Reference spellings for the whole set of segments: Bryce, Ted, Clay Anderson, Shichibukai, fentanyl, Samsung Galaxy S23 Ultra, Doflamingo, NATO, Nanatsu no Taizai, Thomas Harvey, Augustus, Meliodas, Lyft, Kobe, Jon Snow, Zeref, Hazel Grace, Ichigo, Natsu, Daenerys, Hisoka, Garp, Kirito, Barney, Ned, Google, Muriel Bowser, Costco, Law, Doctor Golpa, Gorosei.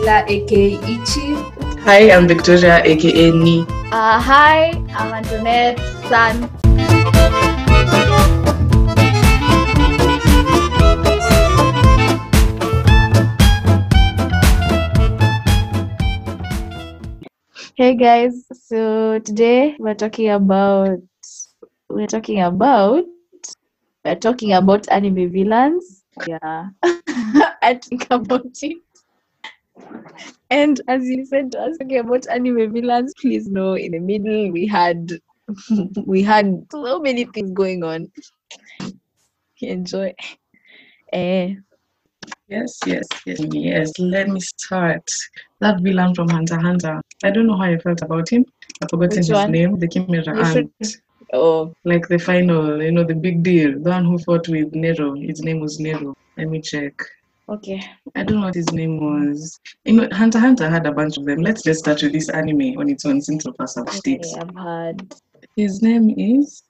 Camila, aka Ichi. Hi, I'm Victoria, aka Ni. Hi, I'm Antoinette San. Hey guys, so today we're talking about anime villains. Yeah, I think about it. And as you said to us, okay, about anime villains, please know in the middle we had so many things going on. Enjoy. Yes. Let me start. That villain from Hunter x Hunter. I don't know how I felt about him. I've forgotten his name. The Chimera Ant. Oh, like the final, the big deal. The one who fought with Nero. His name was Nero. Let me check. Okay. I don't know what his name was. Hunter x Hunter had a bunch of them. Let's just start with this anime on its own since of us have stakes. I've heard. His name is?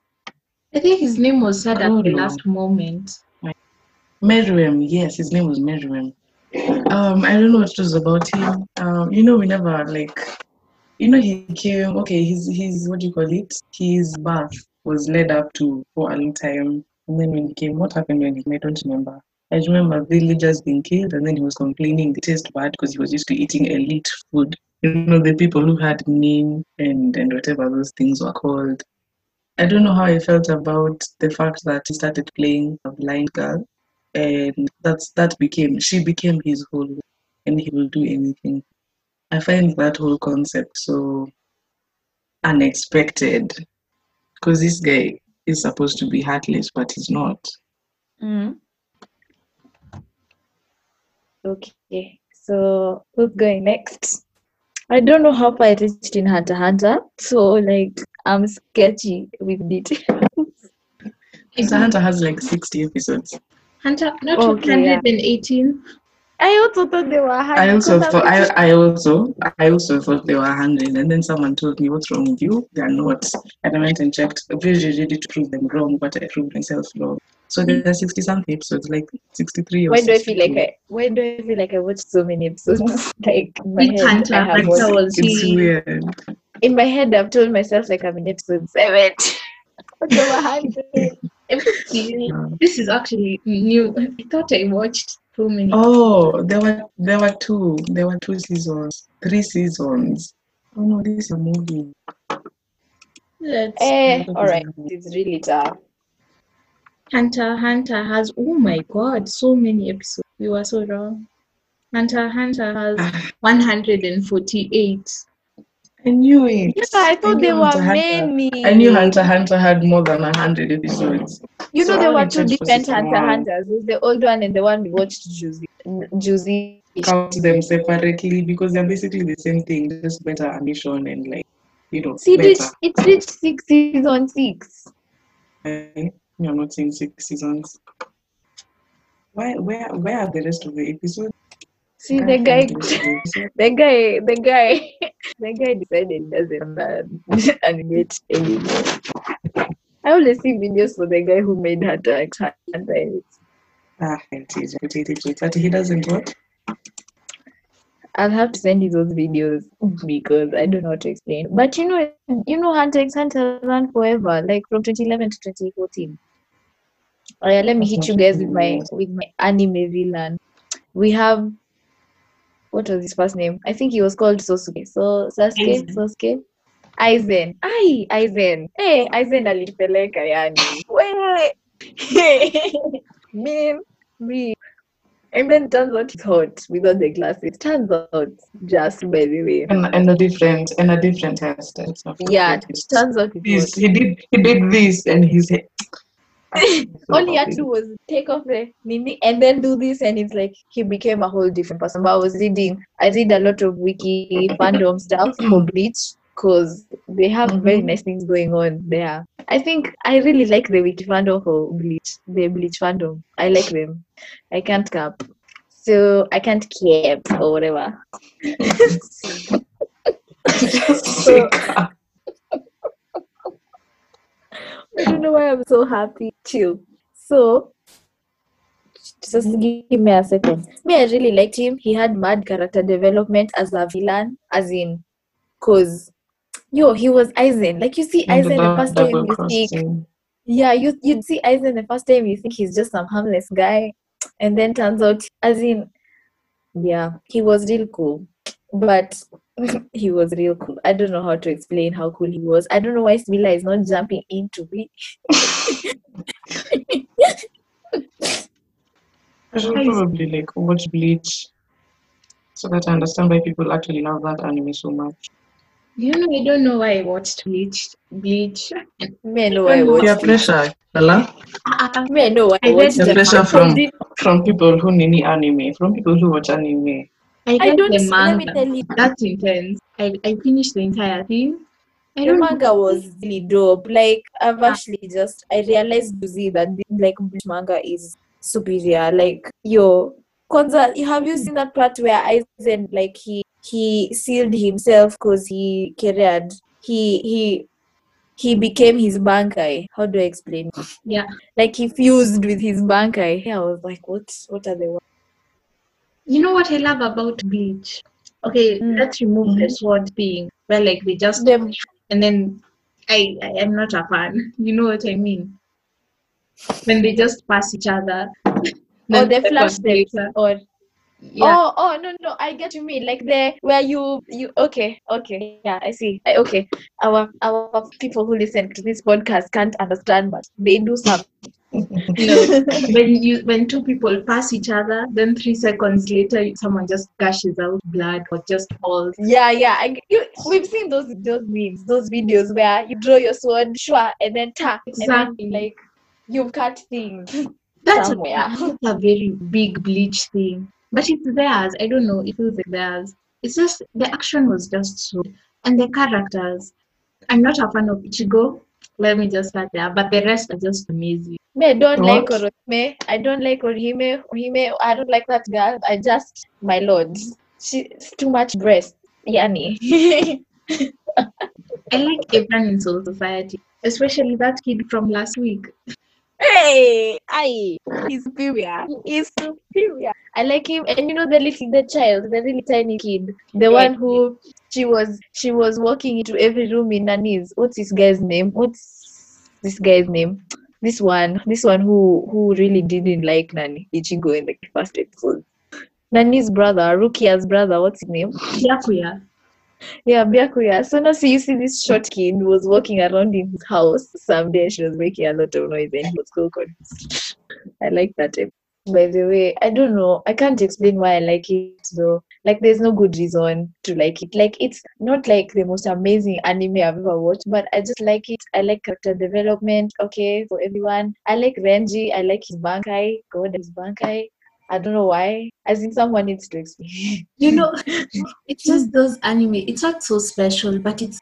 I think his name was said at the last moment. Meruem, yes, his name was Meruem. I don't know what it was about him. We never he came. Okay, his what do you call it? His bath was led up to for a long time, and then when he came, what happened when he came? I don't remember. I remember villagers being killed, and then he was complaining the taste bad because he was used to eating elite food. The people who had name and whatever those things were called. I don't know how I felt about the fact that he started playing a blind girl. And she became his whole, and he will do anything. I find that whole concept so unexpected, because this guy is supposed to be heartless, but he's not. Mm. Okay, so who's going next? I don't know how far I reached in Hunter x Hunter, so I'm sketchy with details. Hunter x Hunter has 60 episodes. Hunter, not 118. Yeah. I also thought they were 100. I also thought they were 100, and then someone told me, "What's wrong with you? They are not." And I went and checked. I really, really to prove them wrong, but I proved myself wrong. So there are 60-something episodes, 63 or. Why do I feel like I watched so many episodes? It's weird. In my head, I've told myself I'm in episode 7. They were 100. This is actually new. I thought I watched too many. Oh, there were two. There were 3 seasons. Oh no, this is a movie. All right, it's really tough. Hunter x Hunter has so many episodes. We were so wrong. Hunter x Hunter has 148. I knew it. Yeah, I thought there were many. I knew Hunter x Hunter had more than 100 episodes. There were two different Hunter x Hunters. There's the old one and the one we watched, Juicy. Count them separately because they're basically the same thing, just better ambition and See, it reached 6 season 6. Okay. I'm not seeing 6 seasons. Where are the rest of the episodes? See, the guy decided doesn't animate anymore. I only see videos for the guy who made Hunter x Hunter. But he doesn't what? I'll have to send you those videos because I don't know how to explain. But Hunter x Hunter ran forever, from 2011 to 2014. Alright, let me hit you guys with my anime villain. We have. What was his first name? I think he was called Sosuke. So, Sosuke Aizen. Aizen. Hey, Aizen alipeleka yani. Wait. And then turns out it's hot without the glasses. Turns out just by the way. And a different hairstyle. So yeah, turns out it's hot. He did this and his head. All he had to was take off the mini and then do this, and it's he became a whole different person. But I read a lot of wiki fandom stuff for Bleach because they have very nice things going on there. I think I really like the wiki fandom for Bleach. The Bleach fandom, I like them. I can't cap or whatever. So, I don't know why I'm so happy. Chill. So, Just give me a second. Me, I really liked him. He had mad character development as a villain, as in, cause, yo, he was Aizen. Like you see Aizen the first time you think, yeah, you'd see Aizen the first time you think he's just some harmless guy, and then turns out, as in, yeah, he was real cool, but. He was real cool. I don't know how to explain how cool he was. I don't know why Smila is not jumping into me. I should probably like watch Bleach so that I understand why people actually love that anime so much. You know, I don't know why I watched Bleach. Me know why I watched Bleach. Pressure, Lala. Me know why I watched the pressure from people who nini anime, from people who watch anime. I don't the manga. Let me tell you. That's intense. I finished the entire thing. The manga was really dope. Like, I've actually just, I realized, Lucy, that this, like, manga is superior. Like, yo, Kwanzaa, have you seen that part where Aizen, like, he sealed himself because he cared? He became his Bankai. How do I explain it? Yeah. Like, he fused with his Bankai. I was like, what are the words? You know what I love about Bleach? Okay, let's remove the sword thing. Well, like they just and then I am not a fan. You know what I mean? When they just pass each other. Or they flash them. Or yeah. Oh no, I get you mean like the where you okay yeah I see okay our people who listen to this podcast can't understand but they do something. No, when two people pass each other, then 3 seconds later someone just gushes out blood or just falls. Yeah. We've seen those memes, those videos where you draw your sword, shwa, and then tap. Exactly. And then, like you cut things. That's a very big Bleach thing, but it's theirs. I don't know. It feels like theirs. It's just the action was just so, and the characters. I'm not a fan of Ichigo. Let me just start there, but the rest are just amazing. I don't like Orihime. I don't like that girl. I just, my lord, she's too much breast. Yanni. I like everyone in Soul Society, especially that kid from last week. Hey, he's superior. I like him, and you know the really tiny kid, the one who she was walking into every room in Nanny's. What's this guy's name? This one who really didn't like Nani, Ichigo in the first episode. Nani's brother, Rukia's brother, what's his name? Byakuya. Yeah, Byakuya. So now you see this short kid who was walking around in his house. Someday she was making a lot of noise and he was so confused. I like that episode. By the way, I don't know. I can't explain why I like it though. Like there's no good reason to like it. Like it's not like the most amazing anime I've ever watched, but I just like it. I like character development, okay, for everyone. I like Renji. I like his Bankai. God, his Bankai. I don't know why. I think someone needs to explain. You know, it's just those anime. It's not so special, but it.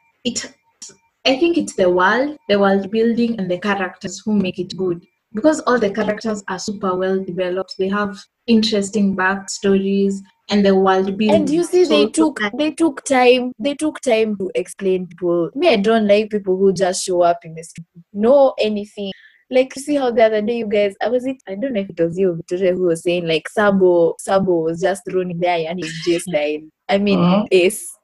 I think it's the world building, and the characters who make it good. Because all the characters are super well developed, they have interesting backstories and the world building. And you see, they took time to explain people. Me, I don't like people who just show up and know anything. Like, see how the other day you guys, I don't know if it was you, Victoria, who was saying like Sabo was just thrown in there and he's just dying. I mean, Ace.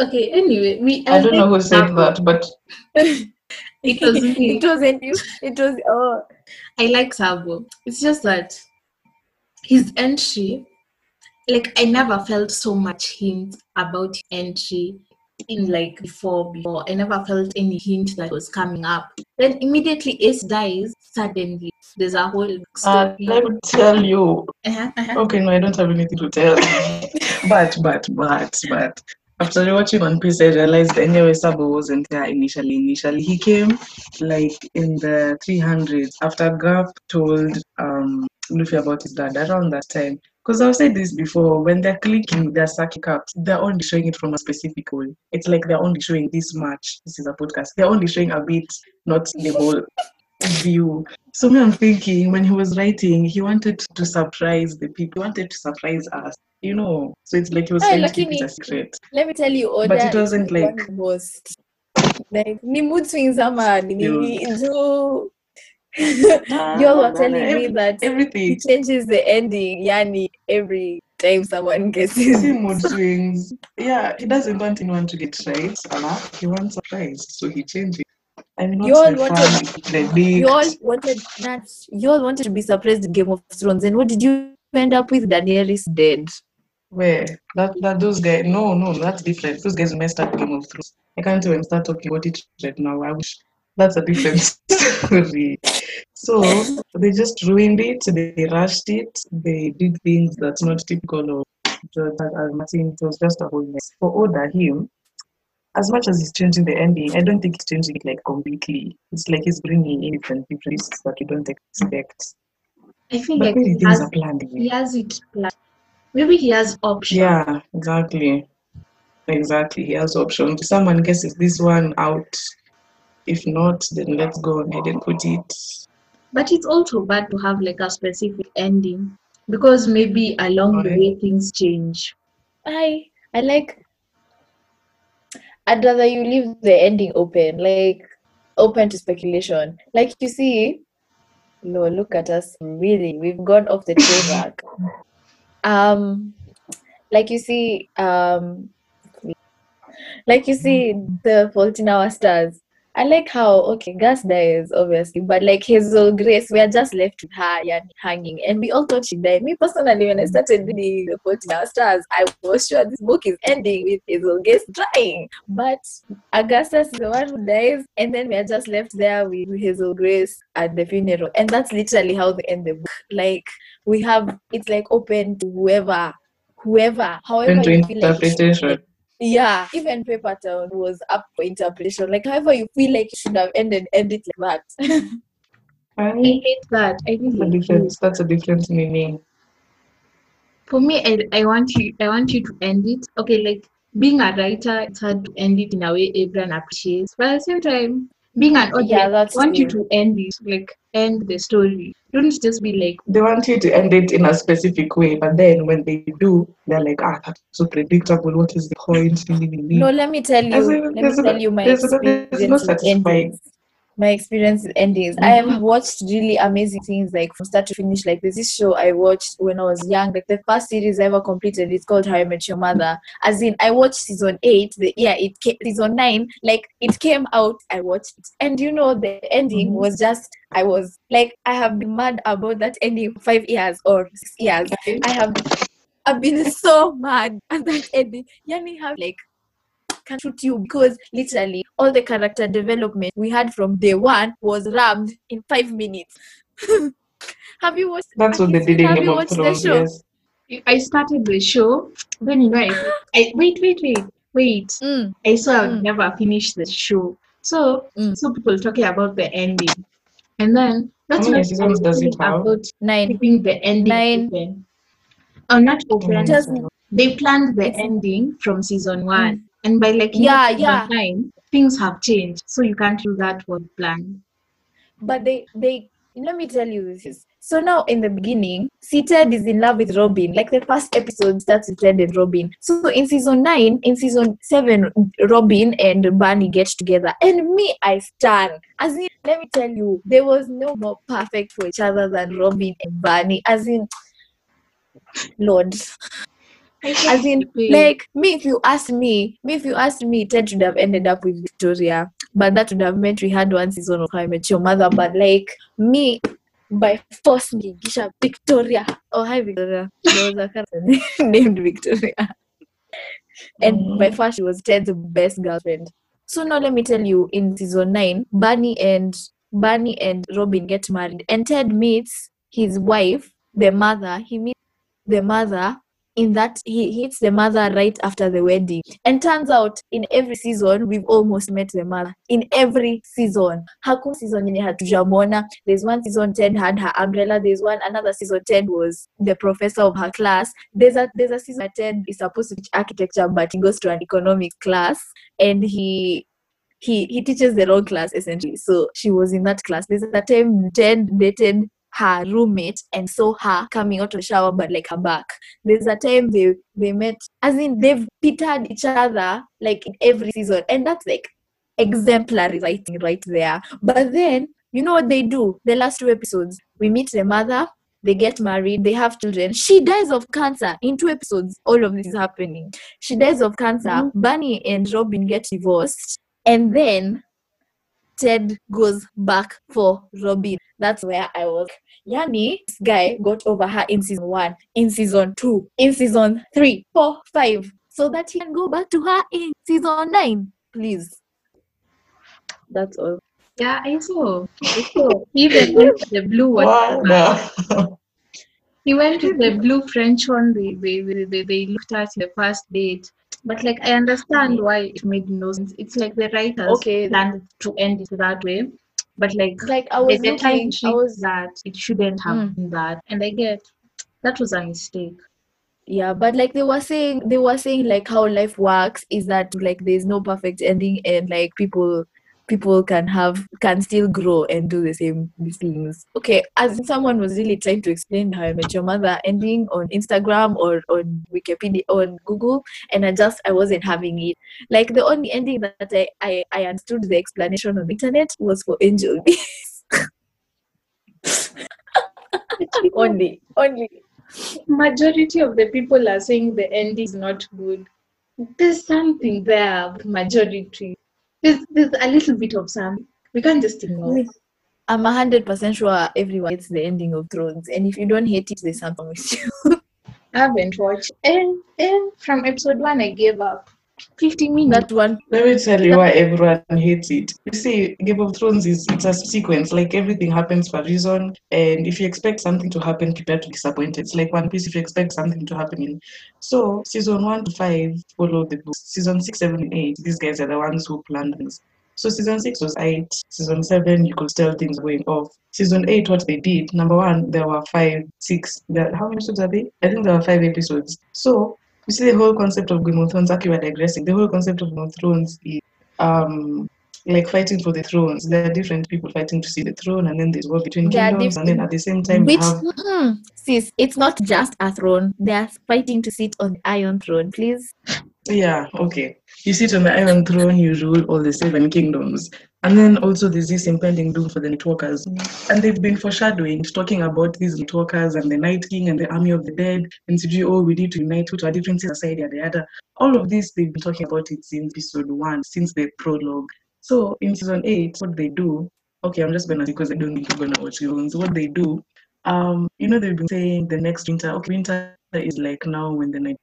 Okay, anyway, I don't know who said that, but it was me. It wasn't you. It was I like Sabo. It's just that his entry, like I never felt so much hint about entry in like before. I never felt any hint that was coming up. Then immediately Ace dies suddenly. There's a whole story. Let me tell you. Okay, no, I don't have anything to tell. But after watching One Piece, I realized anyway Sabo wasn't there initially. He came like in the 300s after Garp told Luffy about his dad around that time. Because I've said this before, when they're clicking their sake cups, they're only showing it from a specific way. It's like they're only showing this much. This is a podcast. They're only showing a bit, not the whole view. So me, I'm thinking when he was writing, he wanted to surprise the people. He wanted to surprise us. You know, so it's like he was trying to keep it a secret. Let me tell you, Oda, but it wasn't like mood swings. Y'all are telling me that everything it changes the ending, yani, every time someone guesses. Mood swings. Yeah, he doesn't want anyone to get right. He wants a prize, so he changes. You all wanted to be surprised in Game of Thrones, and what did you end up with? Daenerys dead. Where? That those guys, no, that's different. Those guys messed up Game of Thrones. I can't even start talking about it right now. I wish. That's a different story. So they just ruined it. They rushed it. They did things that's not typical of George R. Martin. It was just a whole mess. For Oda, him, as much as he's changing the ending, I don't think he's changing it like completely. It's like he's bringing in different risks that you don't expect. I think like he has it planned. Maybe he has options. Yeah, exactly. He has options. If someone guesses this one out, if not, then let's go ahead and put it. But it's also bad to have like a specific ending, because maybe along the way things change. I'd rather you leave the ending open, like open to speculation. Like you see, no, look at us, really, we've gone off the train track. Like you see, the Fault in Our Stars. I like how, okay, Gus dies, obviously, but like Hazel Grace, we are just left with her and hanging, and we all thought she died. Me personally, when I started reading The Fault in Our Stars, I was sure this book is ending with Hazel Grace dying, but Augustus is the one who dies, and then we are just left there with Hazel Grace at the funeral, and that's literally how they end the book. Like, we have, it's like open to whoever, however you feel like. Yeah, even Paper Town was up for interpretation. Like, however you feel like you should have ended like that. I hate that. I think that's a different meaning. For me, I want you to end it. Okay, like being a writer, it's hard to end it in a way everyone appreciates. But at the same time, being an audience, I want you to end it. Like, end the story. Don't just be like... They want you to end it in a specific way, but then when they do, they're like, that's so predictable. What is the point? No, let me tell you. My experience with endings. Mm-hmm. I have watched really amazing things, like from start to finish. Like there's this show I watched when I was young, like the first series I ever completed. It's called How I Met Your Mother. As in, I watched season 8. Season 9. Like it came out, I watched it, and you know the ending was just. I was like, I have been mad about that ending for 5 years or 6 years. I've been so mad at that ending. Can shoot you, because literally all the character development we had from day one was rammed in 5 minutes. Have you watched? That's what they did in Game of Thrones. Yes. I started the show. Then wait. I saw I would never finish the show. So people talking about the ending, and then that's what I was talking about. 9 keeping the ending 9 open. Oh, not open. They planned the ending from season 1. And by time, things have changed, so you can't do that one plan. But they let me tell you this. So now in the beginning, Ted is in love with Robin. Like the first episode starts with Ted and Robin. So in season 7, Robin and Barney get together. And me, I stand. As in, let me tell you, there was no more perfect for each other than Robin and Barney. As in, Lord. As in, like, if you asked me, Ted should have ended up with Victoria, but that would have meant we had one season of How I Met Your Mother. But like me, by force me, Gisha Victoria. Oh, hi Victoria. There was a character named Victoria, and by far she was Ted's best girlfriend. So now let me tell you, in season 9, Barney and Robin get married, and Ted meets his wife, the mother. He meets the mother. In that, he hits the mother right after the wedding. And turns out, in every season, we've almost met the mother. In every season. Hakuna season yenye hatujamwona. There's one season 10 had her umbrella. There's another season 10 was the professor of her class. There's a season 10 is supposed to teach architecture, but he goes to an economics class. And he teaches the wrong class, essentially. So she was in that class. There's a time 10 dated her roommate and saw her coming out of the shower, but like her back. There's a time they met, as in they've pitted each other like in every season, and that's like exemplary writing right there. But then You know what they do? The last two episodes, we meet the mother, they get married, they have children. She dies of cancer. In two episodes, all of this is happening. She dies of cancer. Mm-hmm. Barney and Robin get divorced. And then Ted goes back for Robin. That's where I was. Yani, this guy got over her in season 1, in season 2, in season 3, 4, 5. So that he can go back to her in season 9. Please. That's all. Yeah, I saw. Even the blue one. Wow, no. He went to the blue French one. They looked at the first date. But like, I understand why it made no sense. It's like the writers planned to end it that way. But like I was thinking that it shouldn't have been that. And I get that was a mistake. Yeah, but like they were saying like how life works is that like there's no perfect ending and like people can still grow and do the same things. Okay, as someone was really trying to explain How I Met Your Mother ending on Instagram or on Wikipedia or on Google, and I wasn't having it. Like the only ending that I understood the explanation on the internet was for Angel Beats. Only. Majority of the people are saying the ending is not good. There's something there, majority. There's a little bit of something. We can't just ignore. I'm 100% sure everyone hates the ending of Thrones, and if you don't hate it, there's something with you. I haven't watched. And from episode 1, I gave up. 50 minutes. That one. Let me tell you why everyone hates it. You see, Game of Thrones it's a sequence. Like everything happens for a reason, and if you expect something to happen, people are disappointed. It's like One Piece. If you expect something to happen, so season 1 to 5 follow the books. Season 6, 7, and 8. These guys are the ones who plan things. So season 6 was right. Season 7, you could tell things going off. Season 8, what they did. Number 1, there were 5, 6. How many episodes are they? I think there were 5 episodes. So. You see, the whole concept of Game of Thrones, actually we're digressing, the whole concept of Game of Thrones is like fighting for the thrones. There are different people fighting to see the throne, and then there's war between kingdoms, and then at the same time sis, it's not just a throne. They're fighting to sit on the Iron Throne, please. Yeah, okay. You sit on the Iron Throne, you rule all the 7 kingdoms. And then also there's this impending doom for the Nightwalkers. And they've been foreshadowing, talking about these Nightwalkers and the Night King and the army of the dead. And we need to unite to a different society and the other. All of this, they've been talking about it since episode 1, since the prologue. So in season 8, what they do, okay, I'm just going to, because I don't think you're going to watch it. So what they do, they've been saying the next winter, okay, winter is like now when the night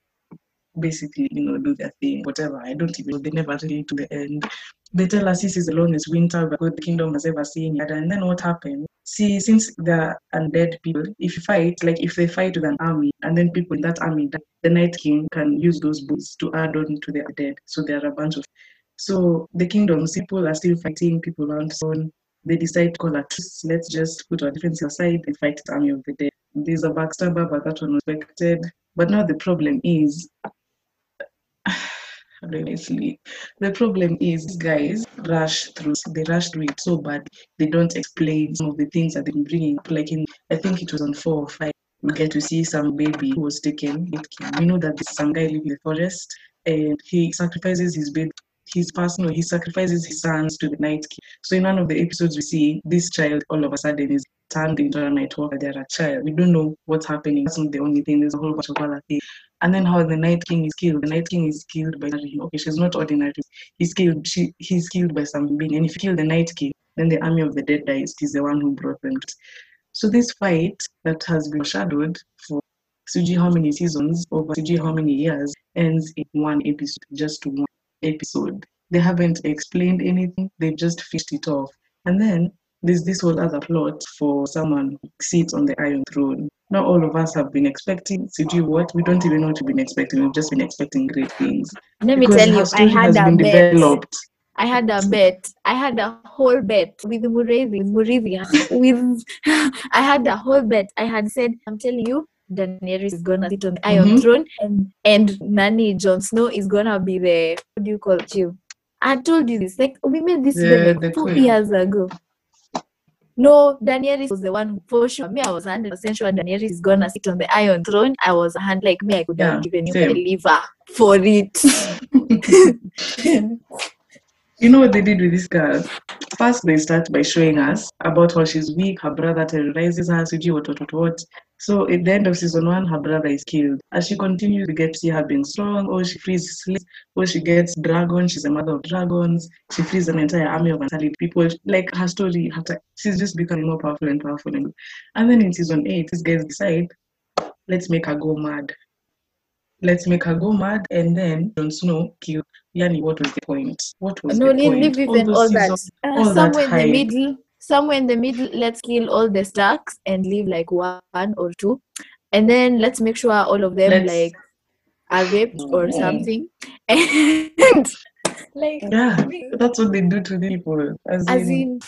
basically, do their thing, whatever. I don't even know. They never really to the end. They tell us this is the longest winter the kingdom has ever seen. And then what happened? See, since they're undead people, if you fight, like if they fight with an army and then people in that army, the Night King can use those boots to add on to their dead. So there are a bunch of. So the kingdoms, people are still fighting, people around the sun. They decide to call a truce. Let's just put our defenses aside and fight the army of the dead. There's a backstabber, but that one was expected. But now the problem is. Honestly, the problem is guys rush through it so bad they don't explain some of the things that they've been bringing up. Like I think it was on 4 or 5, we get to see some baby who was taken. We know that there's some guy living in the forest and he sacrifices his baby, his personal, he sacrifices his sons to the Night King. So in one of the episodes we see this child all of a sudden is turned into a night walker. They're a child. We don't know what's happening. That's not the only thing. There's a whole bunch of other things. And then how the Night King is killed. The Night King is killed by okay, she's not ordinary. He's killed by some being. And if you kill the Night King, then the army of the dead dies. He's the one who brought them. So this fight that has been shadowed for how many seasons, over how many years, ends in one episode, just one episode. They haven't explained anything. They've just fished it off. And then there's this whole other plot for someone who sits on the Iron Throne. Not all of us have been expecting to do what we don't even know what we've been expecting. We've just been expecting great things. Let me tell you, I had a bet. I had a whole bet with Murithi. I had a whole bet. I had said, I'm telling you, Daenerys is gonna sit on the Iron Throne, and Jon Snow is gonna be the, what do you call it? I told you this. Like we made this bet 2 years ago. No, Daenerys was the one who, for sure. Me, I was 100% sure Daenerys is gonna sit on the Iron Throne. I was I could not give any believer for it. You know what they did with this girl? First, they start by showing us about how she's weak, her brother terrorizes her, So at the end of season 1, her brother is killed. As she continues, we get to see her being strong, or she frees slaves, or she gets dragons, she's a mother of dragons, she frees an entire army of unsullied people. Like, her story, she's just becoming more powerful and powerful. And then in season 8, these guys decide, let's make her go mad. And then Jon Snow killed. Yani, what was the point? Leave even all that. Somewhere in the middle, let's kill all the Starks and leave like one or two, and then let's make sure all of them are raped or something. And that's what they do to people. As in,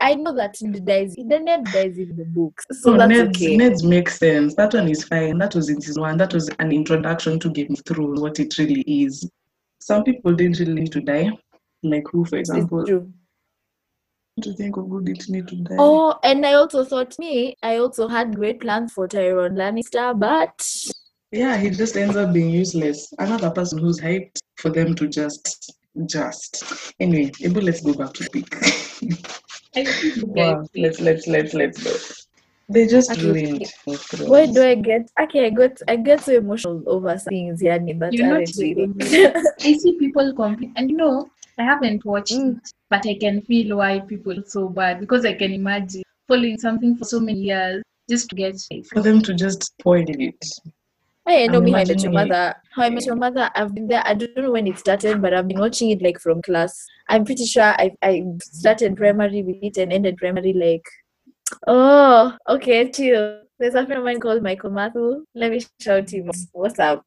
I know that Ned dies in the books, so that's okay. Ned makes sense. That one is fine. That was in season 1. That was an introduction to Game of Thrones, what it really is. Some people didn't really need to die, like who, for example. To think of who didn't need to die. Oh, and I also had great plans for Tyrion Lannister, but he just ends up being useless. Another person who's hyped for them to just. Anyway, Ibu, let's go back to peak. Wow, let's go. They just ruined. Why do I get? Okay, I get so emotional over things, Yanni, but you're not really. I see people complain, and I haven't watched it, but I can feel why people are so bad, because I can imagine following something for so many years just to get for them to just spoil it. Hey, I know Behind Your Mother. How I Met Your Mother, I've been there. I don't know when it started, but I've been watching it from class. I'm pretty sure I started primary with it and ended primary chill. There's a friend of mine called Michael Matthew. Let me shout him. What's up?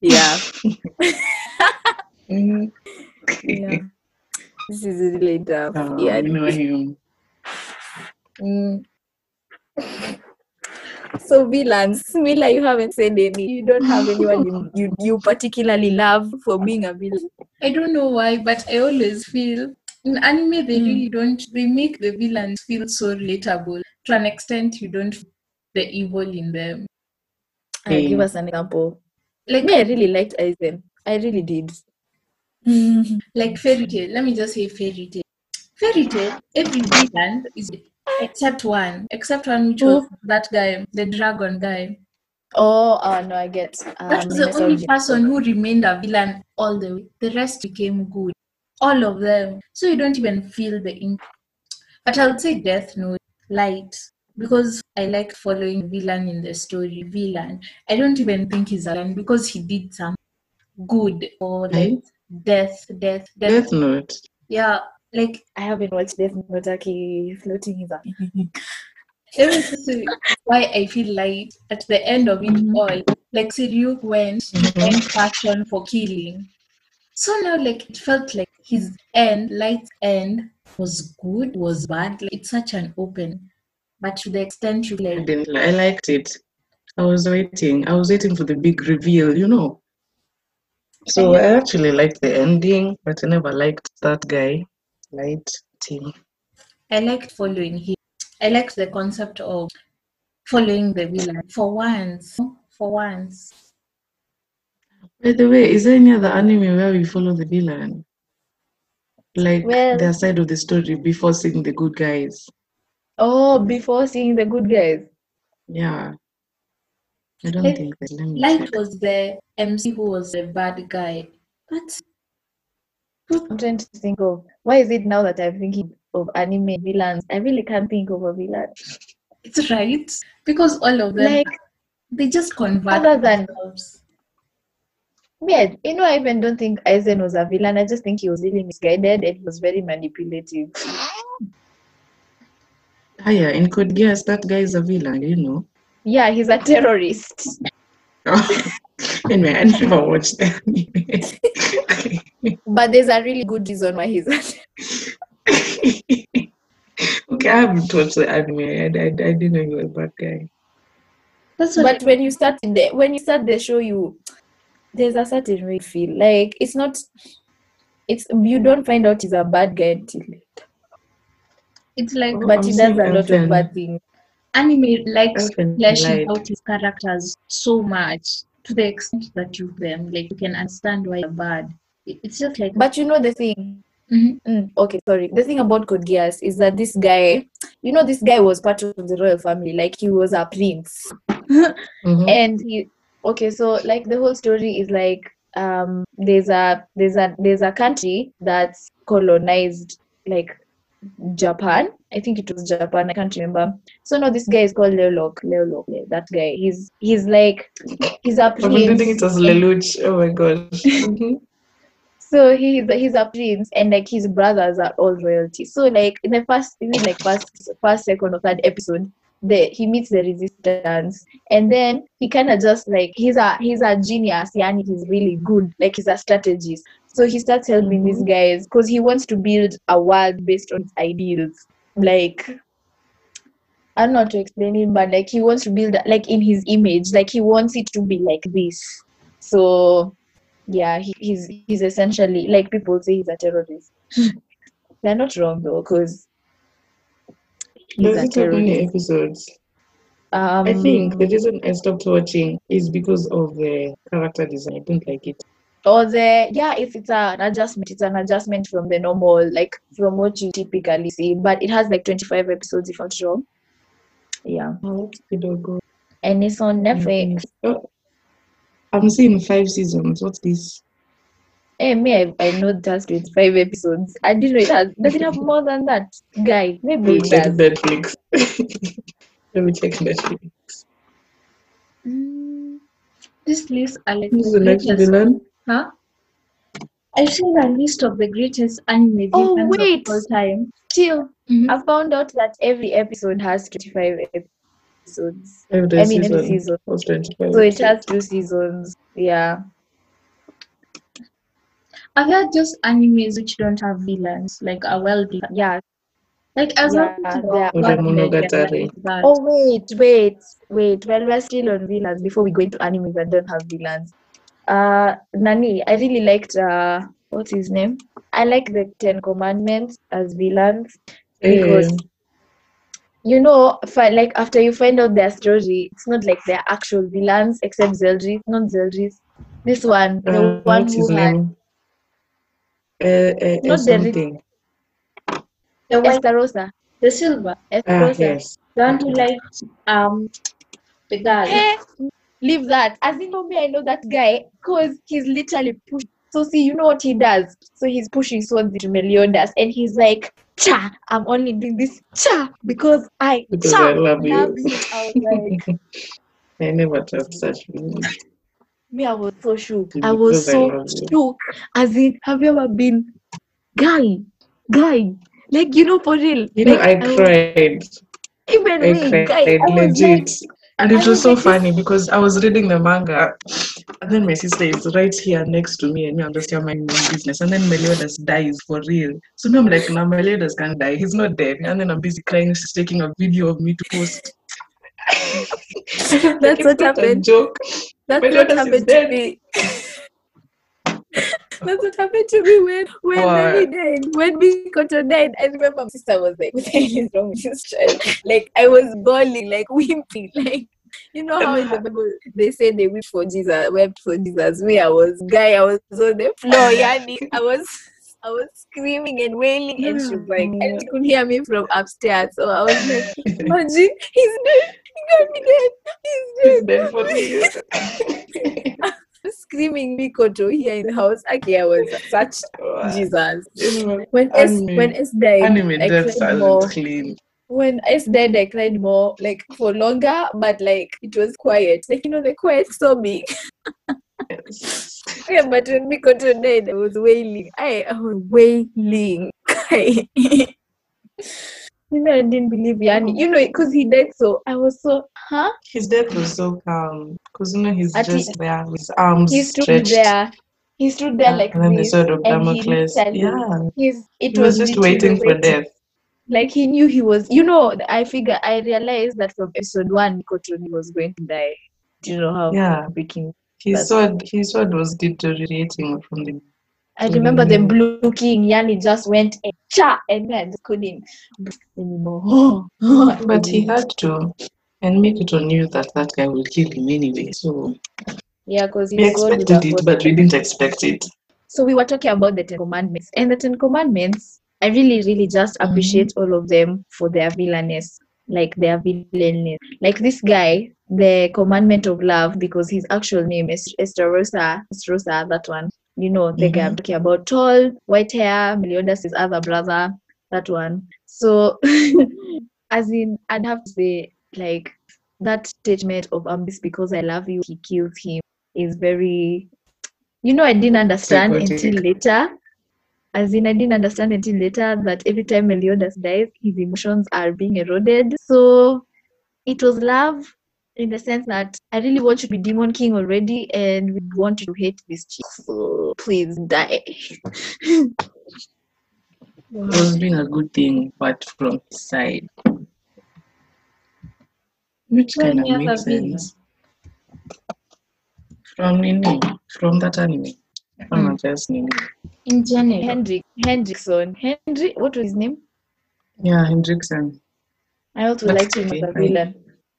Yeah. Yeah. This is really tough. I know him. So, Mila, you haven't said any. You don't have anyone you particularly love for being a villain. I don't know why, but I always feel in anime they really don't. They make the villains feel so relatable. To an extent, you don't feel the evil in them. Give us an example. I really liked Aizen. I really did. Fairy tale. Let me just say fairy tale. Fairy tale, every villain is except one, which was that guy, the dragon guy. No, I get. That was the only person who remained a villain all the way. The rest became good. All of them. So you don't even feel the impact. But I'll say Death Note, Light, because I like following villain in the story. Villain. I don't even think he's a villain because he did something good or death. Death Note. Yeah, I haven't watched Death Note. Aki floating is why I feel like at the end of it all, Siryu went and passion for killing. So now, it felt like his end, Light's end, was good, was bad. It's such an open, but to the extent you like. I liked it. I was waiting for the big reveal. So I actually liked the ending, but I never liked that guy, Light Team. I liked following him. I liked the concept of following the villain for once. By the way, is there any other anime where we follow the villain? Their side of the story before seeing the good guys. Oh, before seeing the good guys. Yeah. I don't think that. Light was the MC who was the bad guy. But I'm trying to think of why is it now that I'm thinking of anime villains? I really can't think of a villain. It's right. Because all of them they just convert other than themselves. Yeah, I even don't think Aizen was a villain. I just think he was really misguided and he was very manipulative. Yeah, and could guess that guy is a villain, Yeah, he's a terrorist. Anyway, I never watched that anime. But there's a really good reason why he's a terrorist. Okay, I haven't watched the anime. I didn't know he was a bad guy. But when you start the show, there's a certain way you feel. It's not... You don't find out he's a bad guy until later. But he does a lot of bad things. Anime likes fleshing out his characters so much to the extent that you can understand why they're bad. It's just but you know the thing, Okay, sorry. The thing about Code Geass is that this guy, you know, this guy was part of the royal family. Like, he was a prince. And he, okay, so like the whole story is like, there's a country that's colonized like Japan. I think it was Japan. I can't remember. So no, this guy is called Lelouch. Lelouch. That guy. He's like, he's a prince. I'm reading it as Lelouch. Oh my god. So he's a prince, and like his brothers are all royalty. So like in the first, second or third episode, he meets the resistance, and then he kind of just like he's a genius. Yani, he's really good. Like, he's a strategist. So he starts helping these guys because he wants to build a world based on his ideals. Like, I don't know how to explain it, but like he wants to build like in his image. Like, he wants it to be like this. So. Yeah, he's essentially, like, people say he's a terrorist. They're not wrong though, because he's a terrorist. There's many episodes. I think the reason I stopped watching is because of the character design. I don't like it. Or it's an adjustment from the normal, like from what you typically see. But it has like 25 episodes, if I'm wrong. Yeah. Oh, and it's on Netflix. Oh. I'm seeing 5 seasons. What's this? Hey, me, I know just with 5 episodes. I didn't know it has. Does it have more than that, guy? Maybe it does. Netflix. Let me check Netflix. This list, Alex. Who's the next villain? Huh? I've seen a list of the greatest anime villains of all time. Chill. I found out that every episode has 25 episodes. Every season. So it has 2 seasons. Yeah. I've heard just animes which don't have villains, like a well-built. Yeah. Like Monogatari. Oh wait. Well, we're still on villains before we go into animes that don't have villains. Nani, I really liked what's his name? I like the 10 Commandments as villains because. You know, like after you find out their story, it's not like they're actual villains, except Zeldris, not Zeldris. This one, the one who had not something. The Estarossa, the silver. Estarossa. Yes. Don't you like the girl? Hey, leave that. As you know me, I know that guy because he's literally pushing. So see, you know what he does. So he's pushing swords into Meliodas, and he's like, "Cha! I'm only doing this cha because I love you." I was like, I never trust such people. Me, I was so shook. I was so shook. As in, have you ever been, guy? Like, you know, for real. You know, like, I cried. Even me, guy. Legit. And it was so funny because I was reading the manga, and then my sister is right here next to me, and I'm just here minding my business. And then Meliodas dies for real. So now I'm like, no, Meliodas can't die. He's not dead. And then I'm busy crying. She's taking a video of me to post. That's what happened. Joke. That's Meliodas what happened to me. That's what happened to me when Melly died. When Bikoto died, I remember my sister was like, what the hell is wrong with this child? Like, I was bawling, like, weeping. Like, you know how in the Bible they say they wept for Jesus. Me, I was on the floor, yani. I was screaming and wailing, and she was like, and she could hear me from upstairs. So I was like, Maji, he's dead. He got me dead. He's dead for 3 years. Screaming Mikoto here in the house. Okay, I was such Jesus. When Ace died, I cried more, like for longer, but like it was quiet. Like, you know, the quiet sobbing. Yes. Yeah, but when Mikoto died, I was wailing. You know, I didn't believe Yani. You know, because he died, so I was so, His death was so calm. Because, you know, he's just there with his arms stretched. He stood there like this. And then the sword of Damocles. He was just waiting for death. Like, he knew he was, you know, I realized that from episode 1, Mikoto was going to die. Do you know how? Yeah. His sword was deteriorating from the... I remember the Blue King, Yani just went and cha, and then couldn't anymore. But he had to, and Mikoto knew that guy would kill him anyway. So yeah, because we expected it, but we didn't expect it. So we were talking about the 10 Commandments. And the 10 Commandments, I really just appreciate all of them for their villainess. Like their villainess. Like this guy, the commandment of love, because his actual name is Esterosa. Esterosa, that one. You know, the guy I'm talking about. Tall, white hair, Meliodas, his other brother. That one. So, as in, I'd have to say, like, that statement of "Ambis because I love you, he kills him" is very, you know, I didn't understand until later. As in, I didn't understand until later that every time Meliodas dies, his emotions are being eroded. So it was love in the sense that I really want you to be Demon King already, and we want you to hate this chick. So please die. It was doing a good thing, but from his side. Which kind of makes sense. From that anime. From just name. In general. Hendrickson. What was his name? Yeah, Hendrickson. I also liked him as a villain.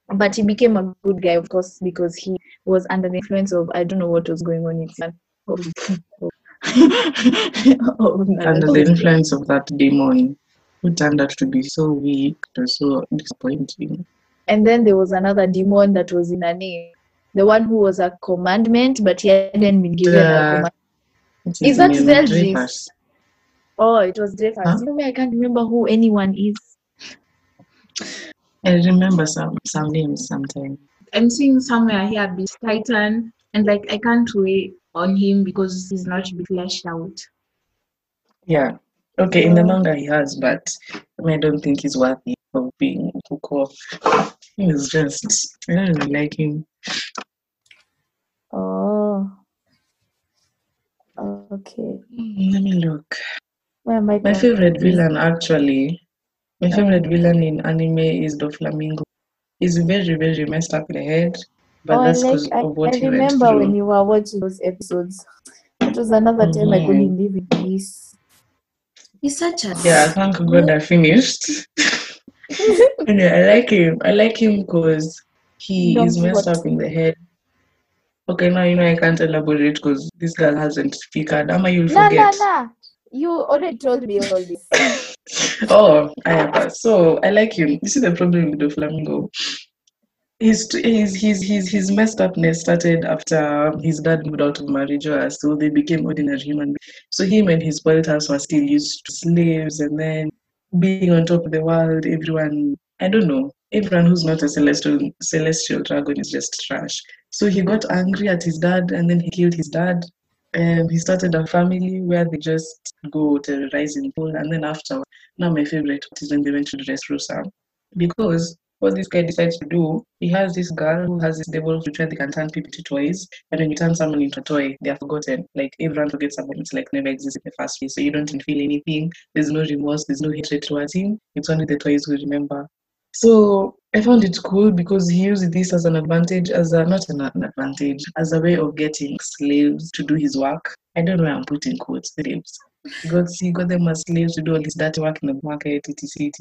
But he became a good guy, of course, because he was under the influence of, I don't know what was going on inside. Under the influence of that demon, who turned out to be so weak, it was so disappointing. And then there was another demon that was in a name. The one who was a commandment, but he hadn't been given a commandment. Is that Zeldris? Oh, it was Dreyfus. Huh? You know, I can't remember who anyone is. I remember some names sometimes. I'm seeing somewhere here this Titan, and like I can't wait on him because he's not to be fleshed out. Yeah. Okay, in the manga he has, but I don't think he's worthy of being Kuko. He was just, I don't really like him. Oh. Okay. Let me look. My favorite villain, actually, my favorite villain in anime is Doflamingo. He's very messed up in the head, but that's because of what he went through. I remember when you were watching those episodes. It was another time I couldn't live in peace. He's such a... Yeah, thank God I finished. Yeah, I like him. I like him because he is messed up in the head. Okay, now you know I can't elaborate because this girl hasn't figured. Ama, you'll forget. No. You already told me all this. So I like him. This is the problem with Doflamingo. His messed upness started after his dad moved out of marriage, so they became ordinary human beings. So him and his spoiled house were still used to slaves, and then being on top of the world, everyone, I don't know, everyone who's not a celestial dragon is just trash. So he got angry at his dad, and then he killed his dad. He started a family where they just go terrorizing people, and then after, now my favorite is when they went to Dressrosa, because what this guy decides to do, he has this girl who has this devil fruit where they can turn people to toys, and when you turn someone into a toy, they are forgotten. Like, everyone forgets someone. It's like never existed in the first place, so you don't feel anything. There's no remorse. There's no hatred towards him. It's only the toys who remember. So I found it cool because he used this as an advantage, as a way of getting slaves to do his work. I don't know why I'm putting quotes, slaves. He got them as slaves to do all his dirty work in the market, etc.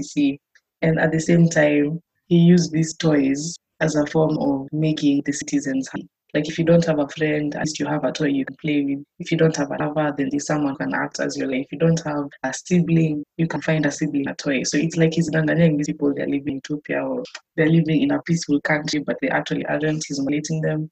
And at the same time, he used these toys as a form of making the citizens happy. Like, if you don't have a friend, at least you have a toy you can play with. If you don't have a lover, then someone can act as your life. If you don't have a sibling, you can find a sibling, a toy. So it's like he's dandering these people. They're living in Utopia, or they're living in a peaceful country, but they actually aren't. He's manipulating them.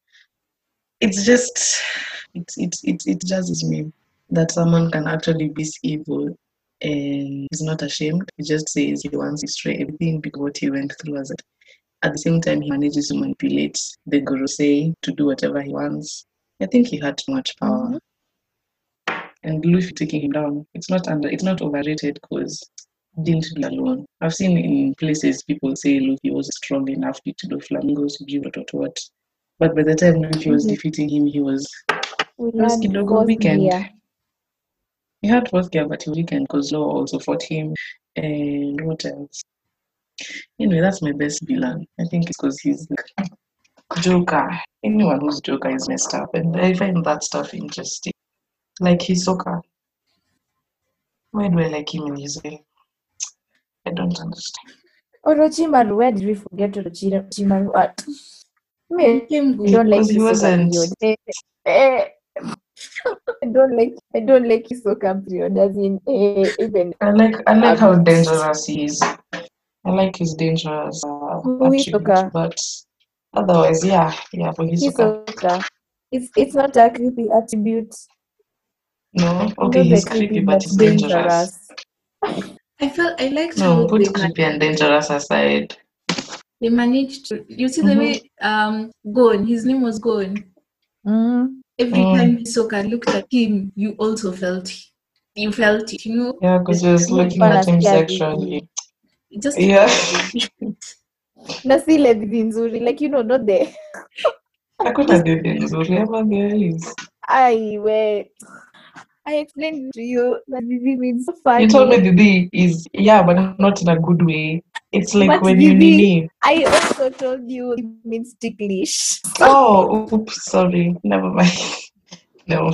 It jazzes me that someone can actually be evil. And he's not ashamed. He just says he wants to destroy everything because what he went through as it. At the same time, he manages to manipulate the Gorosei to do whatever he wants. I think he had too much power. And Luffy taking him down. It's not overrated because he didn't do it alone. I've seen in places people say Luffy was strong enough to do flamingos, to do what. But by the time Luffy was defeating him, he was Kidogo weekend. Yeah. He had both gear, but he was weekend because Law also fought him. And what else? Anyway, that's my best villain. I think it's because he's like Joker. Anyone who's Joker is messed up, and I find that stuff interesting. Like Hisoka. Why do I like him in Hisoka? I don't understand. Orochimaru, where did we forget Orochimaru at? Me, you don't like Hisoka. I don't like Hisoka period, as in even. I like how dangerous he is. I like his dangerous attribute, but otherwise, yeah, for Hisoka. It's not a creepy attribute. No, okay, he's creepy, but it's dangerous. Put creepy and dangerous aside. They managed to. You see the way Gon. His name was Gon. Mm. Every time Hisoka looked at him, you also felt it. You felt it, you know. Yeah, because he was looking at him sexually. Just Nasile Binzuri, like you know, not there. I could have been Binzuri, ever there is. I explained to you that Bibi means so funny. You told me Bibi is but not in a good way. It's like but when you I also told you it means ticklish. Oh, oops, sorry. Never mind. Yeah,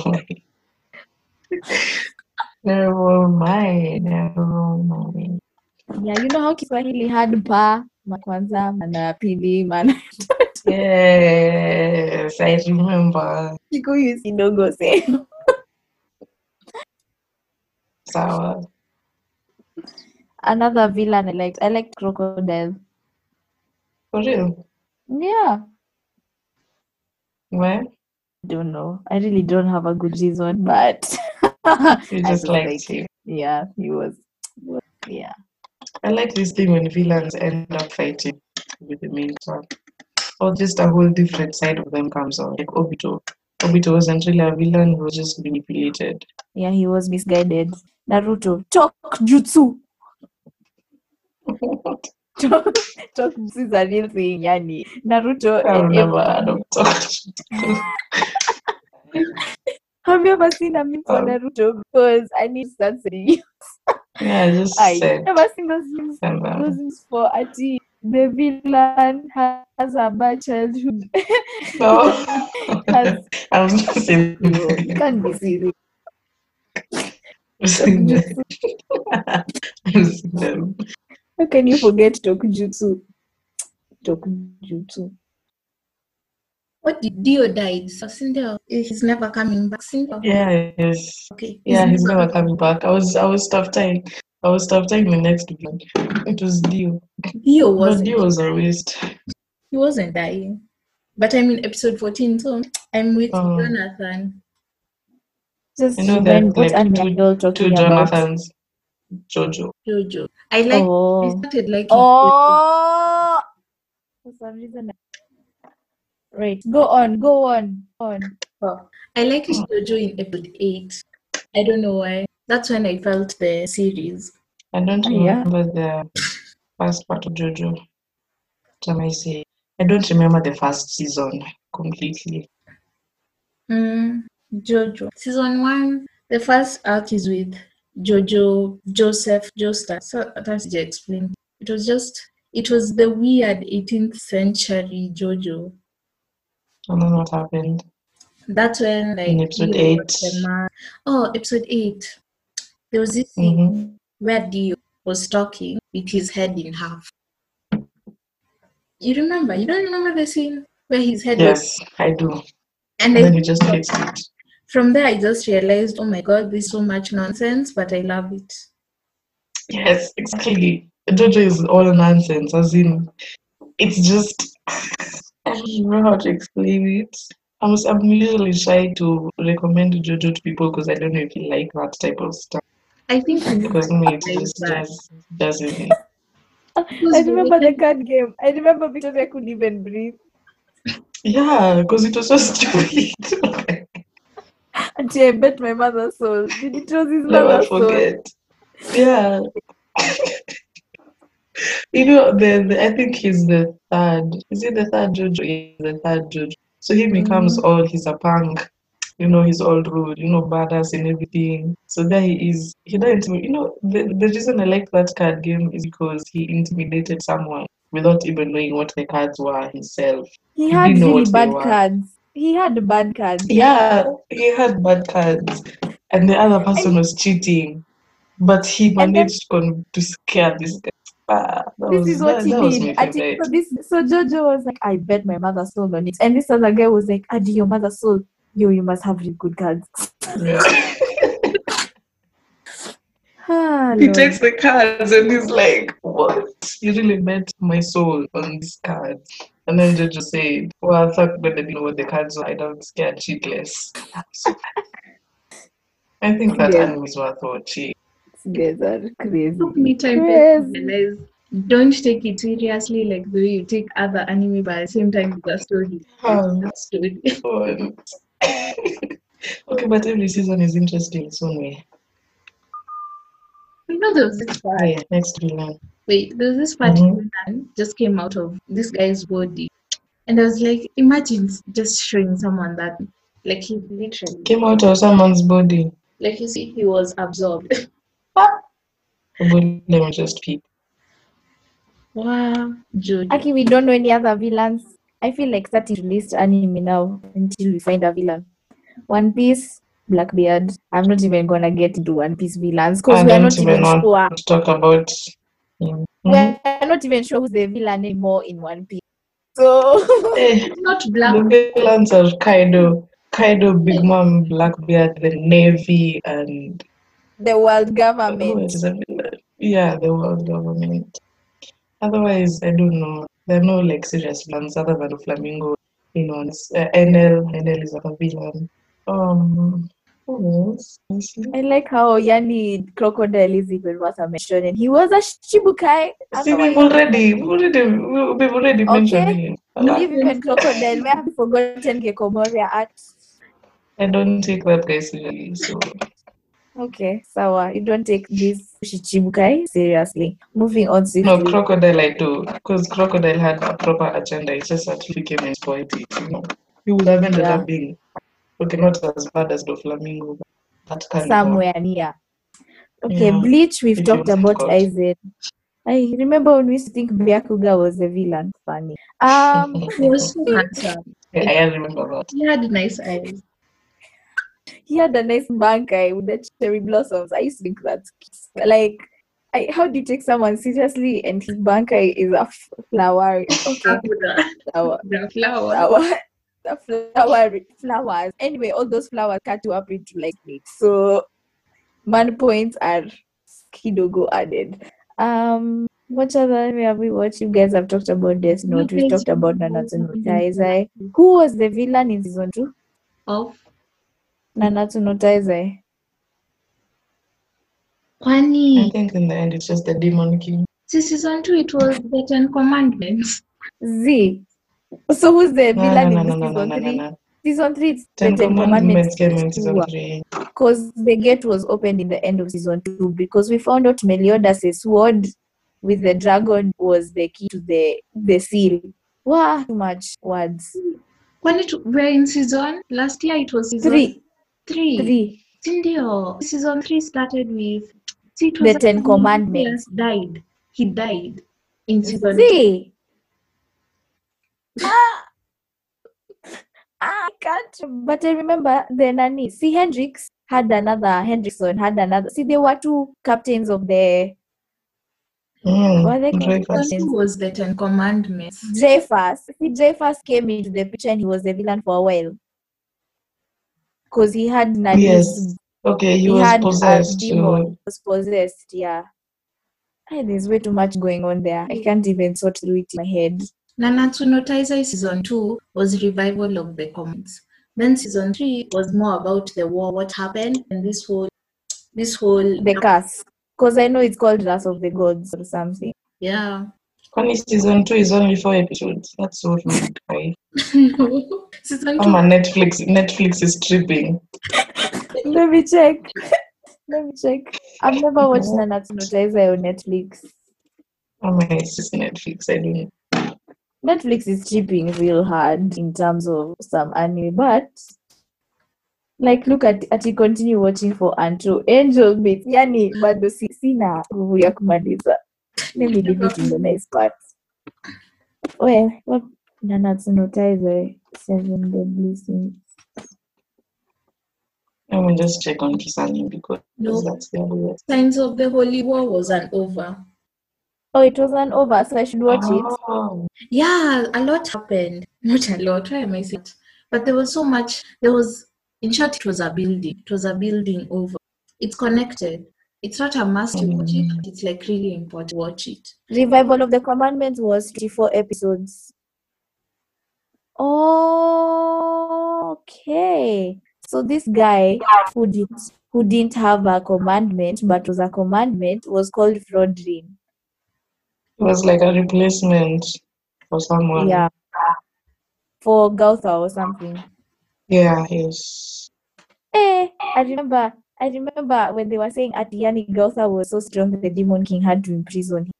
you know how Kiswahili had pa, makwanza, mana pili, mana. Yes, I remember. Kiku use idogo say. Sour. Another villain I liked Crocodile. For real? Yeah. Where? Don't know. I really don't have a good reason, but you just liked him. Yeah, he was. Yeah. I like this thing when villains end up fighting with the main one, or just a whole different side of them comes out, like Obito. Obito wasn't really a villain; he was just manipulated. Yeah, he was misguided. Naruto, talk jutsu. Talk jutsu is a real thing, yani. Naruto. I've never heard of talk jutsu. Have you ever seen a meme for Naruto? Because I need something. Yeah, I never seen those memes for a tea. The villain has a bad childhood. No. I'm not saying that. You can't be serious. I've seen them. How can you forget Tokujutsu? What did Dio died? So Sindel, he's never coming back. Sindel. Yeah, yes. Okay. Yeah, he's never coming back. I was tough time the next week. It was Dio. Dio was a waste. He wasn't dying. But I'm in episode 14, so I'm with Jonathan. Just you know that like two Jonathans. Jojo. I like. I started liking. Oh. For some reason. Right, go on. Oh. I liked Jojo in episode 8. I don't know why. That's when I felt the series. I don't remember the first part of Jojo. I don't remember the first season completely. Jojo. Season 1, the first arc is with Jojo, Joseph, Joestar. So that's just explained. It was the weird 18th century Jojo. I don't know what happened. That's when, like, in episode 8. Episode 8. There was this thing where Dio was talking with his head in half. You remember? You don't remember the scene where his head was? Yes, I do. And then he just fixed it. From there, I just realized, oh my God, this is so much nonsense, but I love it. Yes, exactly. Jojo is all nonsense, as in, it's just. I don't know how to explain it. I'm usually shy to recommend Jojo to people because I don't know if you like that type of stuff. I think because me, it just doesn't. I remember the card game. I remember because I couldn't even breathe. Yeah, because it was so stupid. Until I bet my mother's soul. It was his mother's soul. Never forget. Yeah. You know, I think he's the third. Is it the third Jojo? He's the third Jojo. So he becomes old. He's a punk. You know, he's all rude. You know, badass and everything. So there he is. He died. You know, the reason I like that card game is because he intimidated someone without even knowing what the cards were himself. He had really bad cards. He had bad cards. Yeah, he had bad cards. And the other person was cheating. But he managed to scare this guy. This is what he did. So Jojo was like, I bet my mother's soul on it. And this other guy was like, add your mother's soul. you must have really good cards. Yeah. Ah, he takes the cards and he's like, what? You really met my soul on these cards. And then Jojo said, well, I thought that you know what the cards were. I don't care, cheatless. I think that anime is worth watching. Guys are crazy. How many times don't take it seriously like the way you take other anime, but at the same time, it's a story. It's a story. Okay, but every season is interesting in its own way. You know, there was this part. Yeah, next we learn. Wait, there was this part that just came out of this guy's body. And I was like, imagine just showing someone that, like, he literally came out of someone's body. Like, you see, he was absorbed. They were just people. Wow, Judy. Actually, we don't know any other villains. I feel like starting to list anime now until we find a villain. One Piece, Blackbeard. I'm not even gonna get into One Piece villains because we're not even sure to talk about him. We're not even sure who's the villain anymore in One Piece. So not Blackbeard. The villains are Kaido, Big Mom, Blackbeard, the Navy, and the world government. Yeah, the world government. Otherwise, I don't know. There are no like serious villains other than Doflamingo. You know, NL is a villain. Who else? I like how Yani Crocodile is even worth a mention, and he was a Shichibukai. See, we've already mentioned him. No, even Crocodile. We have forgotten Gekomoria art. I don't take that guy seriously. So. Okay, Sawa, you don't take this Shichibukai seriously. Moving on to... No, Crocodile I do. Because Crocodile had a proper agenda. It's just that he became exploited, you know. He would have ended up being... Okay, not as bad as Doflamingo. That kind somewhere of... near. Okay, yeah. Bleach, we've talked about Aizen. I remember when we used to think Byakuga was a villain. Funny. He was so handsome. Yeah, I remember that. He had nice eyes. He had a nice bank eye with the cherry blossoms. I used to think that's like, how do you take someone seriously and his bank eye is a flower? Okay, flowers. Anyway, all those flowers cut you up into like me. So, man points are Kidogo added. What other anime have we watched? You guys have talked about Death Note. We talked about Nanatsu no Taizai. Who was the villain in season 2? Nanatsu no Taizai. I think in the end it's just the Demon King. Season 2 it was the 10 Commandments. So who's the villain in season 3? Season 3 it's the 10 Commandments came in season 3. Because the gate was opened in the end of season 2 because we found out Meliodas' sword with the dragon was the key to the seal. Wow, too much words. When it were in season, last year it was season 3. Season 3 started with... the 10 Commandments. He died in season 3. I can't... But I remember the nanny. See, Hendrickson had another... See, there were two captains of the... Who was the 10 Commandments? Dreyfus came into the picture and he was the villain for a while. Because he had Nadine. Yes. Okay, he was possessed. He was possessed, yeah. There's way too much going on there. I can't even sort through it in my head. Nanatsu no Taizai season 2 was revival of the comics. Then season 3 was more about the war, what happened, and this whole the curse. Because I know it's called Wrath of the Gods or something. Yeah. Only season 2 is only 4 episodes. That's so rude, right? No. Season 2. Come on, Netflix is tripping. Let me check. I've never watched Nanatsu no Taizai on Netflix. Oh my, it's just Netflix, I don't know. Netflix is tripping real hard in terms of some anime, but... Like, look at you continue watching for Angel Beats. Yani, but the Sina, who we are kumaliza. Maybe leave it in the next part. Well, what Nanatsu no Taizai, 7 deadly sins. I will just check on Kisani because that's the other. Signs of the Holy War wasn't over. Oh, it wasn't over, so I should watch it. Yeah, a lot happened. Not a lot. Why am I saying it? But there was so much. There was, in short, it was a building. It was a building over. It's connected. It's not a must to watch it, but it's like really important to watch it. Revival of the Commandments was 24 episodes. Oh, okay. So this guy who didn't have a commandment but was a commandment was called Frodrin. It was like a replacement for someone. Yeah. For Gautha or something. Yeah, yes. I remember when they were saying Atiani Gautha was so strong that the Demon King had to imprison him.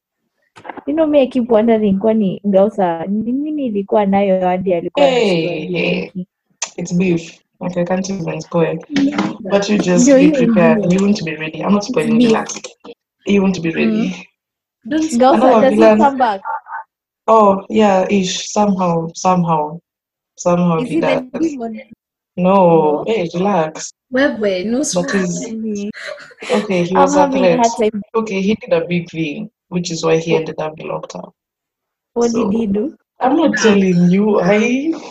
You know me, I keep wondering, kwani Gautha nini ilikuwa nayo hadi alikuwa. Hey, it's beef. Okay, I can't even spoil. Yeah. But you just be prepared. You want to be ready. I'm not spoiling you. You want to be ready. Don't Gautha doesn't come back. Oh yeah, ish. Somehow is he does. No, hey, relax. Wait, no spoilers. Okay, he was a threat. Okay, he did a big thing, which is why he ended up locked up. What did he do? I'm not telling you.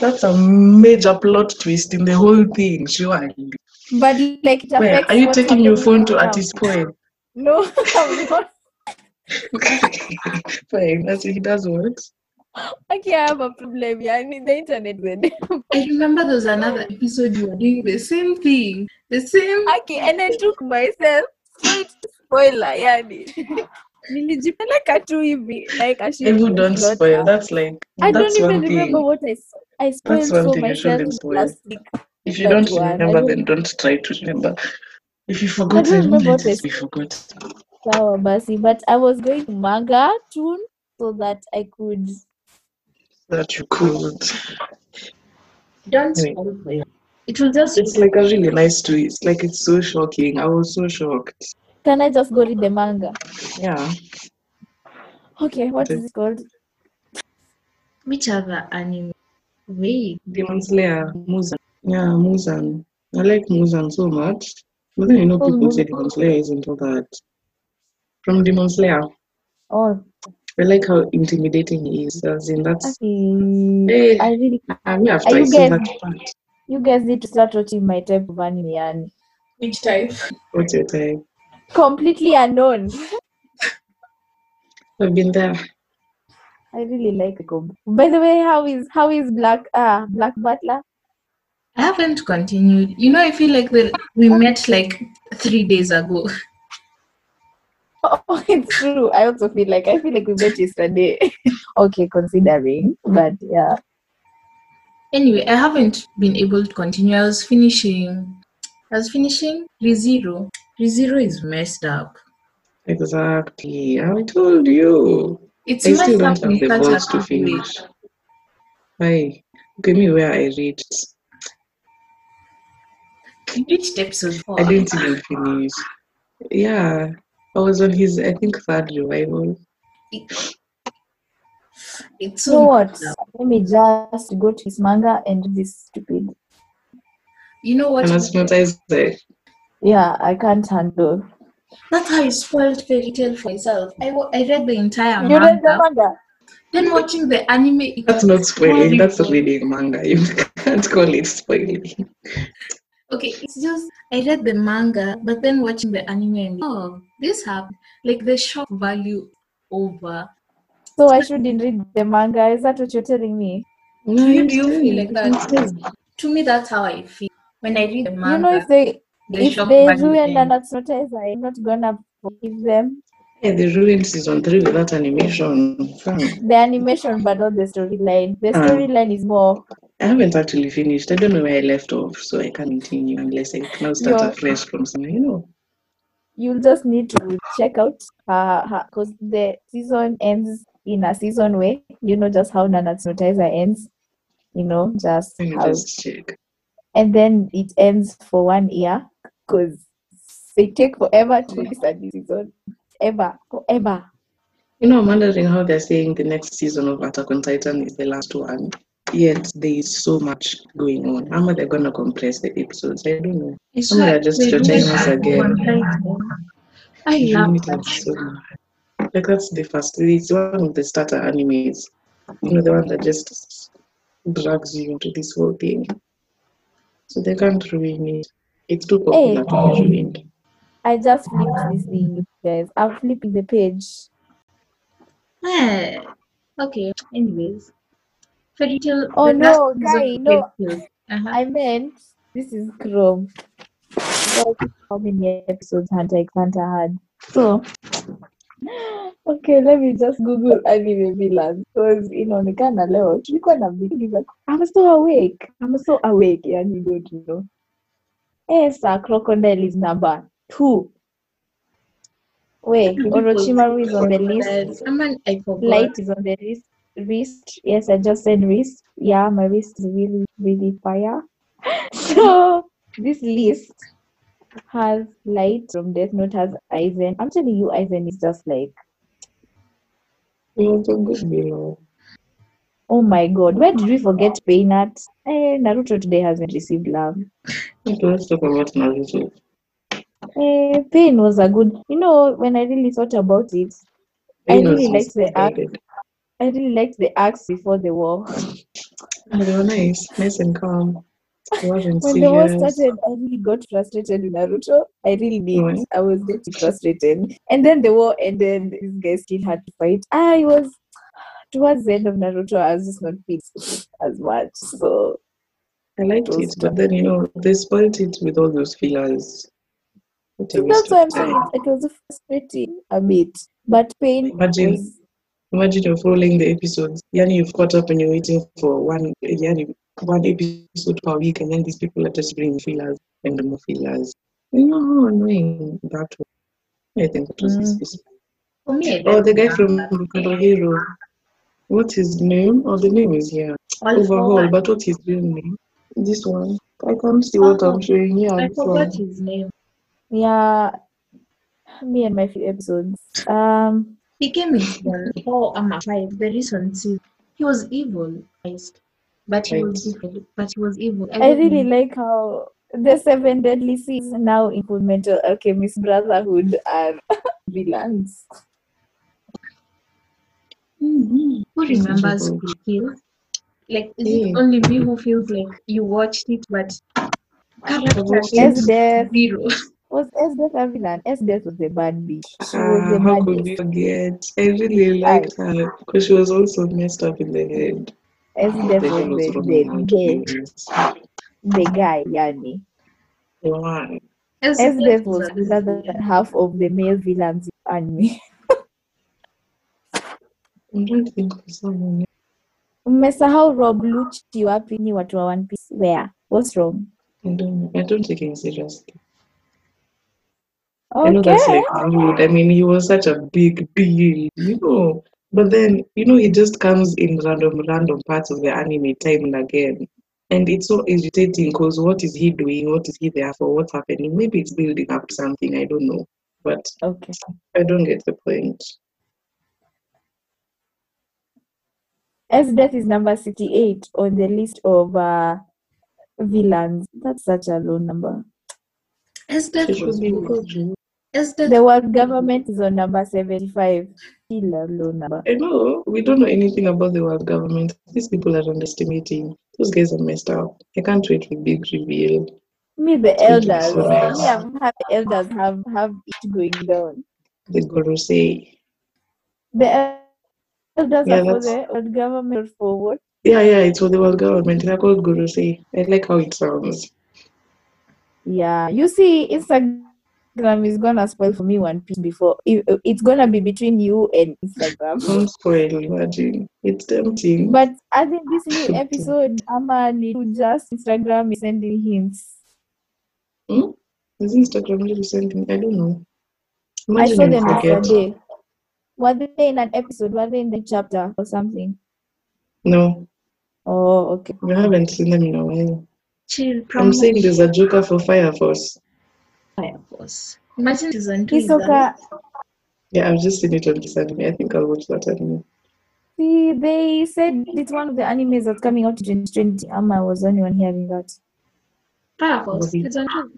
That's a major plot twist in the whole thing. Sure. But like, wait, are you taking your phone to at this point? No, I'm not. Fine, that's what he does work. Okay, I have a problem. Yeah, I need the internet then. I remember there was another episode you were doing the same thing. Okay, and I took myself. Spoiler, yeah. People don't spoil. That's like, I don't even remember what I spoiled for myself last week. If you don't remember, then don't try to remember. If you forgot, then you forgot. But I was going to manga tune so that I could. That you could. Don't spoil it. It will just. It's like a really nice twist. Like, it's so shocking. I was so shocked. Can I just go read the manga? Yeah. Okay, what is it called? Which other anime? Wait. Demon Slayer. Muzan. Yeah, Muzan. I like Muzan so much. But then, you know, people say Demon Slayer isn't all that. From Demon Slayer. Oh. I like how intimidating he is. As in that's. Hey, I really. I mean, after I see that part. You guys need to start watching my type of anime. And which type? What's your type? Completely unknown. I've been there. I really like the combo. By the way, how is Black Butler? I haven't continued. You know, I feel like we met like 3 days ago. Oh, it's true. I also feel like we met yesterday. Okay, considering, but yeah. Anyway, I haven't been able to continue. I was finishing ReZero. ReZero is messed up. Exactly. I told you. It's I still don't have the balls to finish. Why? Give me where I reached. You reached episode 4. I didn't even finish. Yeah. I was on his, I think, third revival. It's so what? Let me just go to his manga and this stupid. You know what? Yeah, I can't handle. That's how I spoiled Fairy Tail for myself. I read the entire manga. You read the manga? Then watching the anime. That's not spoiling. That's reading manga. You can't call it spoiling. Okay, it's just, I read the manga, but then watching the anime and this happened. Like, the shock value over. So I shouldn't read the manga? Is that what you're telling me? No, do you feel like that? To me, that's how I feel. When I read the manga, you know, if they ruin Natsu, I'm not gonna forgive them. Yeah, they ruined season 3 with that animation. The animation, but not the storyline. The storyline is more... I haven't actually finished. I don't know where I left off, so I can't continue unless I now start afresh from somewhere, you know. You'll just need to check out because the season ends in a season way. You know just how Nanatsu no Taizai ends. You know, just check. And then it ends for 1 year because they take forever to release a new season. Forever. You know, I'm wondering how they're saying the next season of Attack on Titan is the last one. Yet there is so much going on. How are they gonna compress the episodes? I don't know. Some are just stretching us again. I love that. So, like, that's the first. It's one of the starter animes. You know, the one that just drags you into this whole thing. So they can't ruin it. It's too popular to be ruined. I just flipped this thing, you guys. I'm flipping the page. Hey, okay. Anyways, fairy tale. Oh no, guy, no. I meant this is Chrome. How many episodes Hunter x Hunter had? So, okay, let me just Google anime villains because inaonekana leo tulikuwa na vitu. I'm so awake. I'm so awake. Yeah, you don't know. Sir, Crocodile is number 2. Wait, Orochimaru is on the list. Light is on the list. Wrist. Yes, I just said wrist. Yeah, my wrist is really, really fire. So this list has Light from Death Note, has Aizen. I'm telling you, Aizen is just like. Oh my god, where did we forget Pain at? Naruto today hasn't received love. Let's talk about Naruto. Pain was a good, when I really thought about it, Pain I really liked the acts before the war. They were nice and calm. When the war started, I really got frustrated with Naruto. I really did. Right. I was getting frustrated. And then the war ended, these guys still had to fight. Towards the end of Naruto, I was just not pleased as much. So I liked it, but then, they spoiled it with all those fillers. That's why I'm saying it was frustrating a bit. But Pain. Imagine you're following the episodes. You've caught up and you're waiting for one episode per week, and then these people are just bringing fillers and more fillers. You know how annoying that was. I think it was this. For me, the guy from Crocodile. What's his name? The name is here. Overhaul, but what's his real name? This one. I can't see what I'm showing here. I forgot his name. Yeah. Me and my few episodes. He came in 4 or 5. The reason is he was evil. But he was evil. I really like how the 7 deadly sins now in Fullmetal Alchemist Brotherhood are villains. Mm-hmm. Who remembers who feels? Like, is it only me who feels like you watched it, but Esdeath. Was Esdeath a villain? Esdeath was a bad bitch. How could we forget? I really liked her because she was also messed up in the head. Esdeath was the guy, Yanni. Why? Esdeath was rather than half of the male villains in anime. I don't think someone. Umesahau Rob Luch wapi ni watu wa One Piece where? What's wrong? I don't take him seriously. Okay. I know that's like rude. I mean, he was such a big deal, But then, he just comes in random parts of the anime time and again. And it's so irritating because what is he doing? What is he there for? What's happening? Maybe it's building up something. I don't know. But okay. I don't get the point. Esdeath is number 68 on the list of villains. That's such a low number. Esdeath should be good. The world government is on number 75. Still a low number. I know. We don't know anything about the world government. These people are underestimating. Those guys are messed up. I can't wait for big reveal. The elders have it going down. The guru say. For the government forward. Yeah, it's for the world government. I call Guru say. I like how it sounds. Yeah, you see, Instagram is gonna spoil for me One Piece before. It's gonna be between you and Instagram. Don't spoil, imagine. It's tempting. But as in this new episode, Amani just Instagram is sending hints. Is Instagram really sending? I don't know. Imagine I saw them the other day. Were they in an episode? Were they in the chapter or something? No. Oh, okay. We haven't seen them in a while. I'm saying there's a joker for Fire Force. Imagine season 2. Hisoka. Yeah, I've just seen it on this anime. I think I'll watch that anime. See, they said it's one of the animes that's coming out in 2020. I was the only one hearing that. Fire Force? Season 2?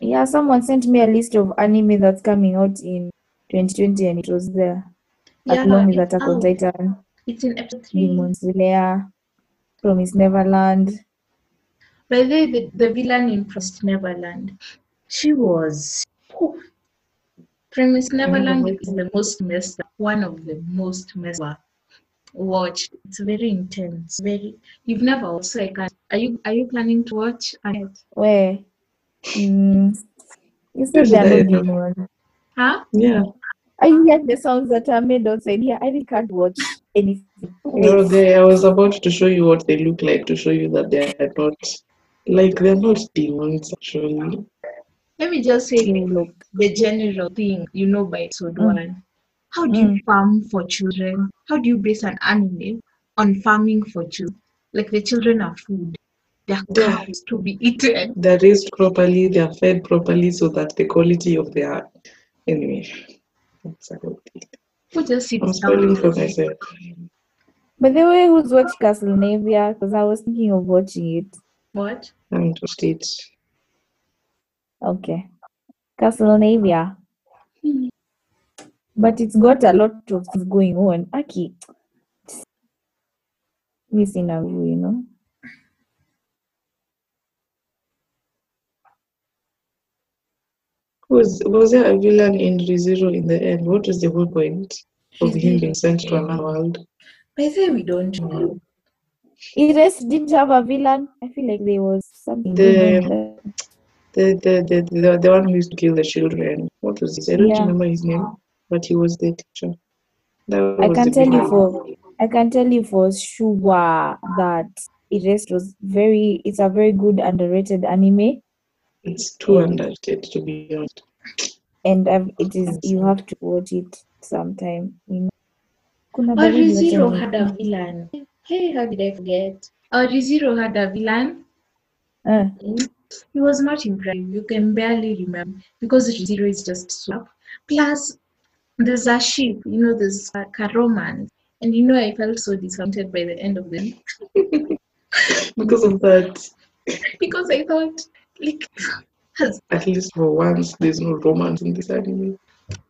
Yeah, someone sent me a list of anime that's coming out in 2020 and it was there. As long as Attack on Titan. It's in episode 3. Demon Slayer, Promise Neverland. By the way, the villain in Promised Neverland, she was... Oh, Promised Neverland is the most messed up, one of the most messed up watched. It's very intense. Very. You've never also. I can't. Are you planning to watch? Where? Is it the Arabian one? Huh? Yeah. I hear the songs that are made outside here. I really can't watch anything. No, I was about to show you what they look like, to show you that they are not, like, they're not demons, actually. Let me just say, look, the general thing, you know, by episode one. How do you farm for children? How do you base an anime on farming for children? Like, the children are food. Their cows to be eaten. They're raised properly, they're fed properly, so that the quality of their... Anyway. I'm spoiling for myself. By the way, who's watched Castlevania? Because I was thinking of watching it. What? I haven't watched it. Okay. Castlevania. But it's got a lot of things going on. Aki. This in a view, you know. Was there a villain in ReZero in the end? What is the whole point of him being sent to another world? By the way, we don't know. Iris didn't have a villain. I feel like there was something. The one who used to kill the children. What was his? I don't remember his name, but he was the teacher. I can tell you for sure that Iris was very. It's a very good underrated anime. It's too underrated, to be honest. And it is, you have to watch it sometime. You know? Or ReZero had a villain. Hey, how did I forget? Or ReZero had a villain. He was not impressive. You can barely remember because ReZero is just swap. Plus, there's a ship, you know, there's a romance. And you know, I felt so disappointed by the end of them. Because of that. Because I thought. Like, at least for once, there's no romance in this anime.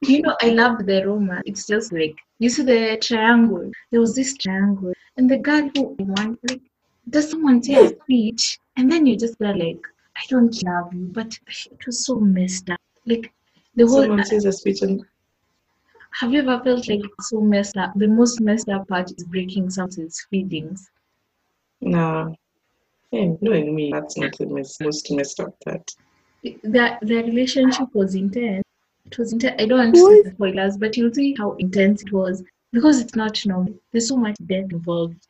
You know, I loved the romance. It's just like, you see the triangle. There was this triangle. And the girl who wants, like, does someone say a speech? And then you just were like, I don't love you. But it was so messed up. Like, the whole... Someone says a speech and... Have you ever felt like it's so messed up? The most messed up part is breaking someone's feelings. No. Yeah, knowing me, that's not the most messed up part. Their relationship was intense. It was intense. I don't want to say spoilers, but you'll see how intense it was because it's not normal. There's so much death involved.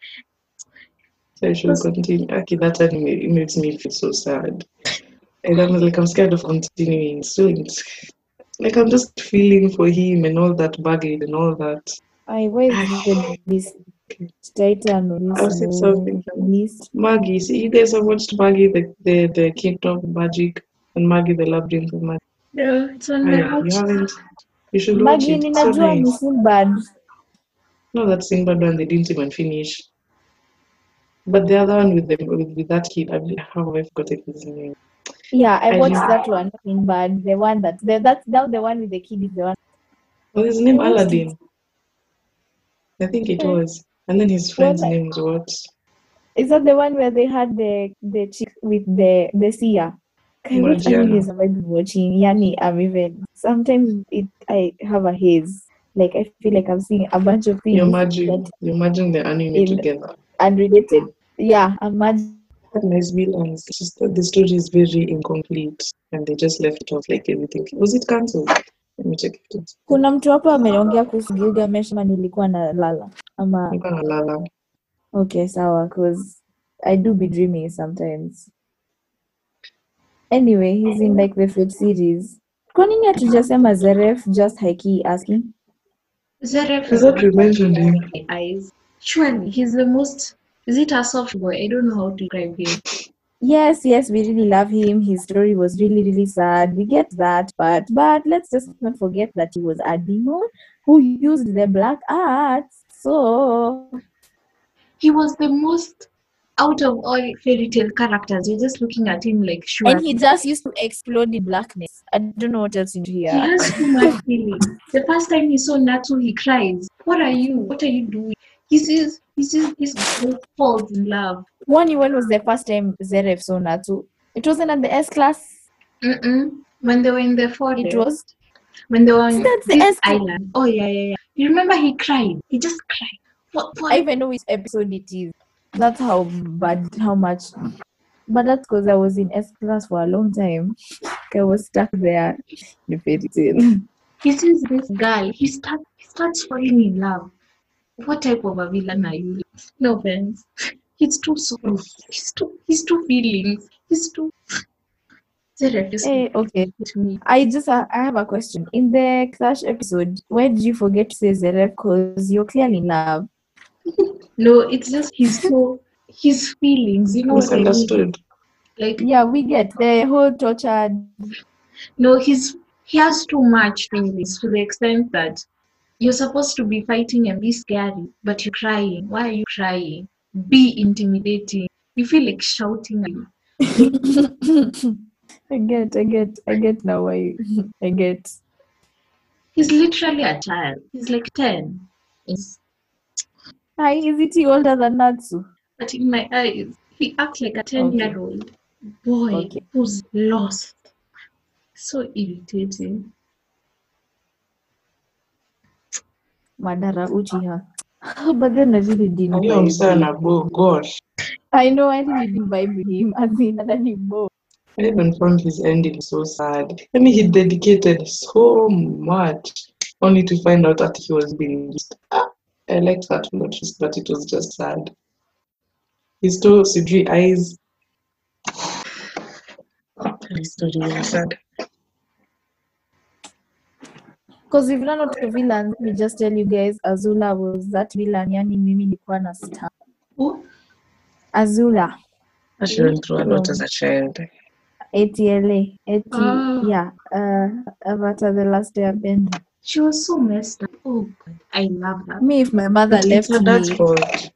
So I should continue. Okay, that anime, it makes me feel so sad. And I'm like, I'm scared of continuing soon. Like, I'm just feeling for him and all that baggage and all that. I wait for this. Titan, I'll say something. Maggie, see, you guys have watched Maggie, the Kingdom of Magic, and Maggie, the Labyrinth of Magic. No, it's on my house. You haven't. You should watch it. Maggie, so nice. Sinbad. No, that Sinbad one, they didn't even finish. But the other one with that kid, I mean, how have I forgotten his name? Yeah, I watched that one, Sinbad. The one that's now the one with the kid is the one. Well, his name Aladdin. I think it was. And then his friend's name is what? Is that the one where they had the chick with the seer? What animes have I been watching? Yani, I'm even. Sometimes I have a haze. Like, I feel like I'm seeing a bunch of things. You imagine the anime together. Unrelated. Yeah, imagine. Nice villains. It's just that the story is very incomplete. And they just left it off like everything. Was it cancelled? Let me check it. Kuna mtu hapa ameongea kuhusu Gilgamesh na nilikuwa na lala. Nilikuwa na lala. Okay, sawa, cause I do be dreaming sometimes. Anyway, he's in like the food series. Kwa nini hatujasema Zeref just hiki asking? Zeref is not mentioned in my eyes. Surely, he's the most... Is it a soft boy? I don't know how to describe him. Yes, we really love him. His story was really, really sad. We get that, but let's just not forget that he was a demon who used the black arts. So he was the most out of all fairy tale characters. You're just looking at him like sure. And he just used to explode in blackness. I don't know what else in here. He has too much feeling. The first time he saw Natsu, he cries. What are you? What are you doing? He falls in love. When was the first time Zeref saw Natsu? It wasn't at the S class. When they were in the forest. It was. When they were on this island. Oh yeah. You remember he cried. He just cried. What? I even know which episode it is. That's how bad, how much. But that's because I was in S class for a long time. I was stuck there. The fairy tale. He sees this girl. He starts falling in love. What type of a villain are you? No offense. He's too soft. He's too feelings. He's too. Hey, okay. I have a question. In the Clash episode, why did you forget to say Zeref? Because you're clearly in love. No, it's just his feelings. You know, misunderstood. Like yeah, we get the whole tortured. No, he has too much feelings to the extent that you're supposed to be fighting and be scary, but you're crying. Why are you crying? Be intimidating. You feel like shouting. I get now. I get. He's literally a child. He's like 10. Why is it he older than Natsu? But in my eyes, he acts like a 10-year-old boy who's lost. So irritating. Madara Uchiha. But then I really didn't. Gosh. I know, I really didn't vibe with him. I mean, I even found his ending so sad. I mean, he dedicated so much, only to find out that he was being used. I liked that notice, but it was just sad. His two CG eyes. His story was sad. Because if you're not a villain, let me just tell you guys, Azula was that villain. Yani mimi nilikuwa na star. Who? Azula. She went through a lot as a child. ATLA. Avatar The Last Day of Bending. She was so messed up. Oh God, I love that. Me, if my mother left me.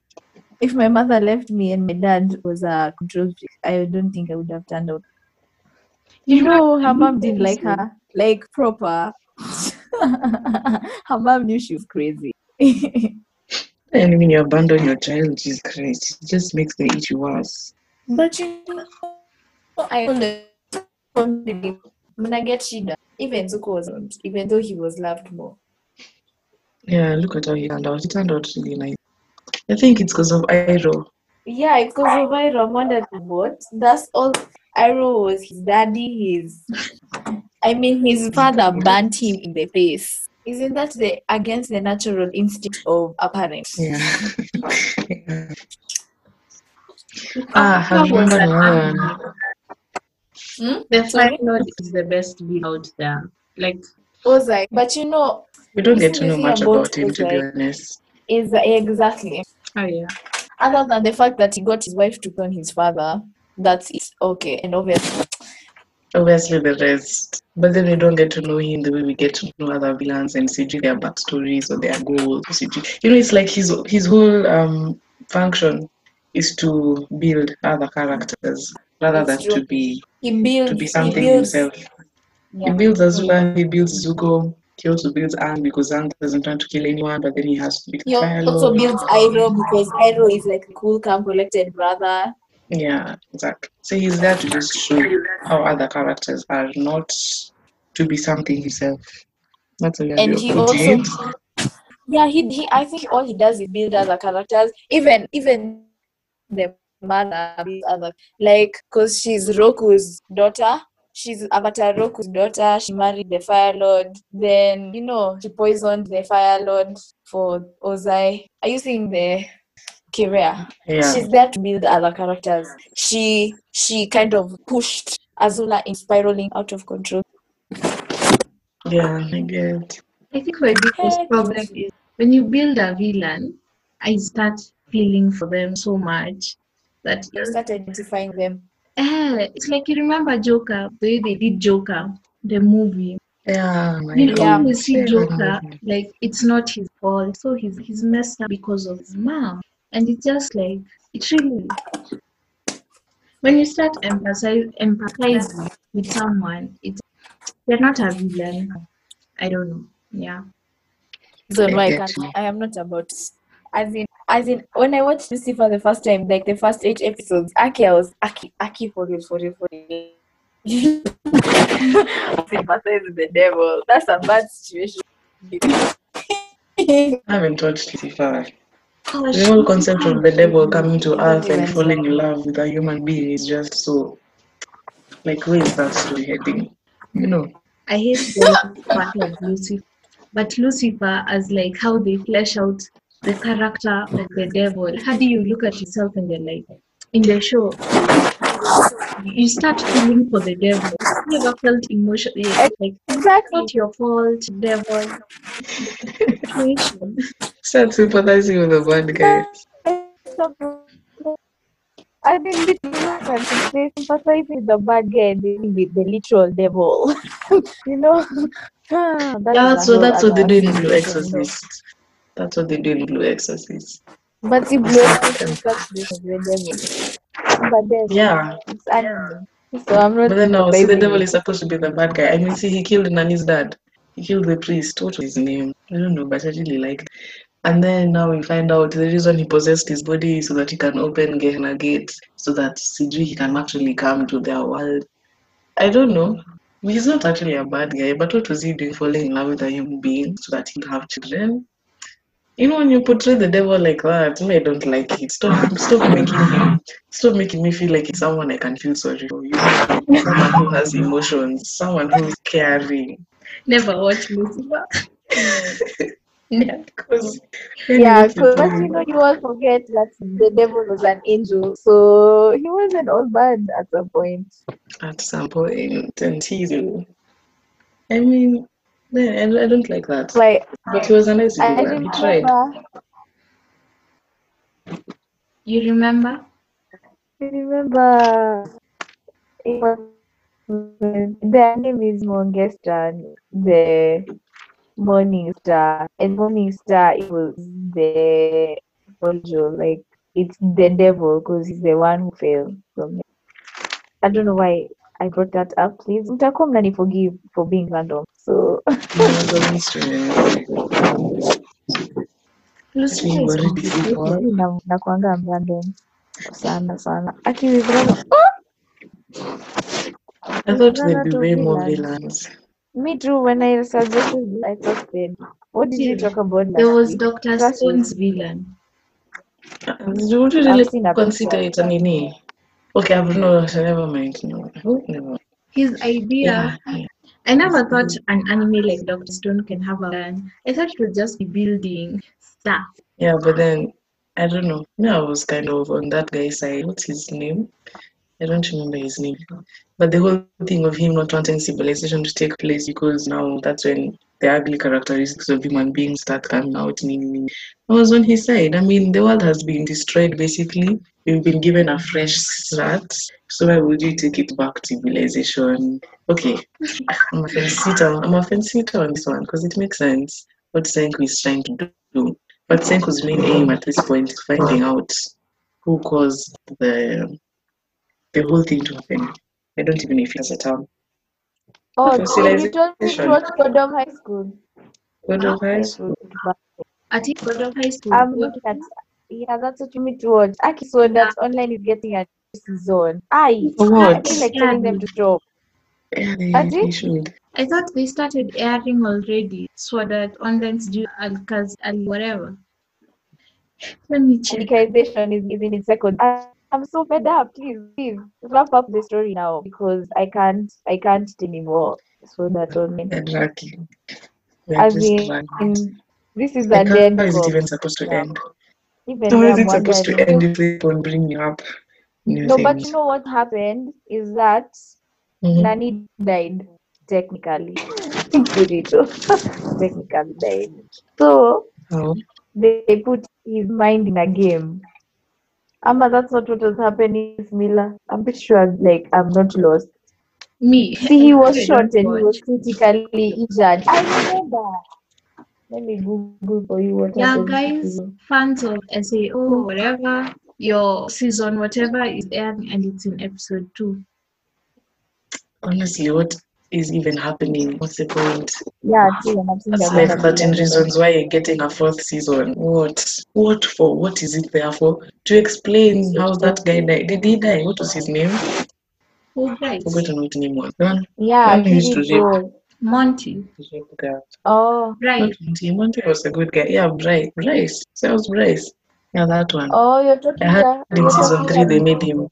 If my mother left me and my dad was a control freak, I don't think I would have turned out. You know, her mom didn't like her. Like, proper. Her mom knew she was crazy. And when you abandon your child, she's crazy. It just makes the issue worse. But you know, I only when I get Shida, even Zuko wasn't, even though he was loved more. Yeah, look at how he turned out. He turned out really nice. I think it's because of Iroh. Yeah, it's because of Iroh. I wondered what. That's all. Iroh was his daddy. His father burned him in the face. Isn't that against the natural instinct of a parent? Yeah. The final is the best bit out there. Like, but you know, we don't get to know much about him, to be honest. Exactly. Oh yeah. Other than the fact that he got his wife to turn his father, that's it. Okay, and obviously the rest. But then we don't get to know him the way we get to know other villains and CG their backstories or their goals. You know, it's like his whole function is to build other characters rather than to be something himself. Yeah. He builds Azula, he builds Zuko. He also builds Aang because Aang doesn't want to kill anyone, but then he has to be. He also builds Iroh because Iroh is like a cool, calm, collected brother. Yeah, exactly. So he's there to just show how other characters are not to be something himself. That's a and he also, him. Yeah, he. I think all he does is build other characters, even the mother builds other, like because she's Roku's daughter. She's Avatar Roku's daughter. She married the Fire Lord. Then, you know, she poisoned the Fire Lord for Ozai. Are you seeing the career? Yeah. She's there to build other characters. She kind of pushed Azula in spiraling out of control. Yeah, I get. I think my biggest problem is when you build a villain, I start feeling for them so much that you start identifying them. It's like you remember Joker, the way they did Joker, the movie. Yeah, you see Joker, like it's not his fault, so he's messed up because of his mom, and it's just like it really. When you start empathizing with someone, they're not a villain. I don't know. Yeah. So I am not about. As in, As in, when I watched Lucy for the first time, like the first 8 episodes, Aki for real. Sympathize the devil. That's a bad situation. I haven't watched Lucifer. The whole concept of the devil coming to earth and falling in love with a human being is just so, like, where is that story heading? You know. I hate the part of Lucifer, but Lucifer as like how they flesh out the character of the devil. How do you look at yourself in the light? In the show, you start feeling for the devil. You never felt emotionally like exactly not your fault, devil. Start sympathizing with the bad guy. I think the people sympathize with the bad guy and with the literal devil. You know. That's what they do in Blue Exorcist. That's what they do in Blue Exorcist. But if the devil. But then it's animal. So I'm not. But then now, see, the devil is supposed to be the bad guy. I mean, see, he killed Nani's dad. He killed the priest. What was his name? I don't know, but I really liked. And then now we find out the reason he possessed his body is so that he can open Gehenna gates, so that Sidri can actually come to their world. I don't know. He's not actually a bad guy, but what was he doing falling in love with a human being so that he'd have children? You know, when you portray the devil like that, I don't like it. Stop making me feel like it's someone I can feel sorry for. You know, someone who has emotions, someone who's caring. Never watch Lucifer. Because you know, you all forget that the devil was an angel, so he wasn't all bad at some point. And I don't like that. Like, but he was a nice man. He tried. You remember? It was, their name is Morningstar, the Morning Star, and Morning Star equals the angel. Like, it's the devil because he's the one who failed. So, I don't know why I brought that up. Please, Mtakom Nani, forgive for being random. So, I thought there'd be way more villains. Me too. When I suggested, I thought then. What did you talk about? There was Dr. Stone's villain. Would you really consider it an innie? Okay, never mind. No. His idea. Yeah. I never thought an anime like Dr. Stone can have a villain. I thought it would just be building stuff. Yeah, but then I don't know. No, I was kind of on that guy's side. What's his name? I don't remember his name. But the whole thing of him not wanting civilization to take place, because now that's when the ugly characteristics of human beings start coming out. I was on his side. I mean, the world has been destroyed, basically. We've been given a fresh start. So why would you take it back to civilization? Okay, I'm a fence sitter on this one, because it makes sense what Senku is trying to do. But Senku's main aim at this point is finding out who caused the whole thing to happen. I don't even know if it's a term. Oh, you told me to watch Kodom High School. I think Kodom High School. I'm looking at. Yeah, that's what you mean to watch. Aki saw that online is getting a season. I feel like telling them to stop. I thought they started airing already, so that online's due and whatever. Let me check. Education is in its second. I'm so fed up. Please wrap up the story now, because I can't anymore. So that only. Exactly. I mean, this is an end. How is it even supposed to end? How is it supposed to end if they don't bring you up? No, but you know what happened is that Nani died, technically. Burrito technically died. So they put his mind in a game. That's not what was happening, Mila. I'm pretty sure, like, I'm not lost. Me. See, he was shot and he was critically injured. I remember. Let me Google for you what happened. Yeah, guys, fans of SAO, whatever, your season, whatever, is airing and it's in episode 2. Honestly, what is even happening? What's the point? Yeah, that's like 13 reasons why you're getting a fourth season. What for? What is it there for? To explain how that guy died. Did he die? What was his name? Who died? I forgot what name was. Yeah, he used to rape. Monty. Oh, right. Monty was a good guy. Yeah, Bryce. Sounds Bryce. Yeah, that one. Oh, you're talking about. In season 3, they made him.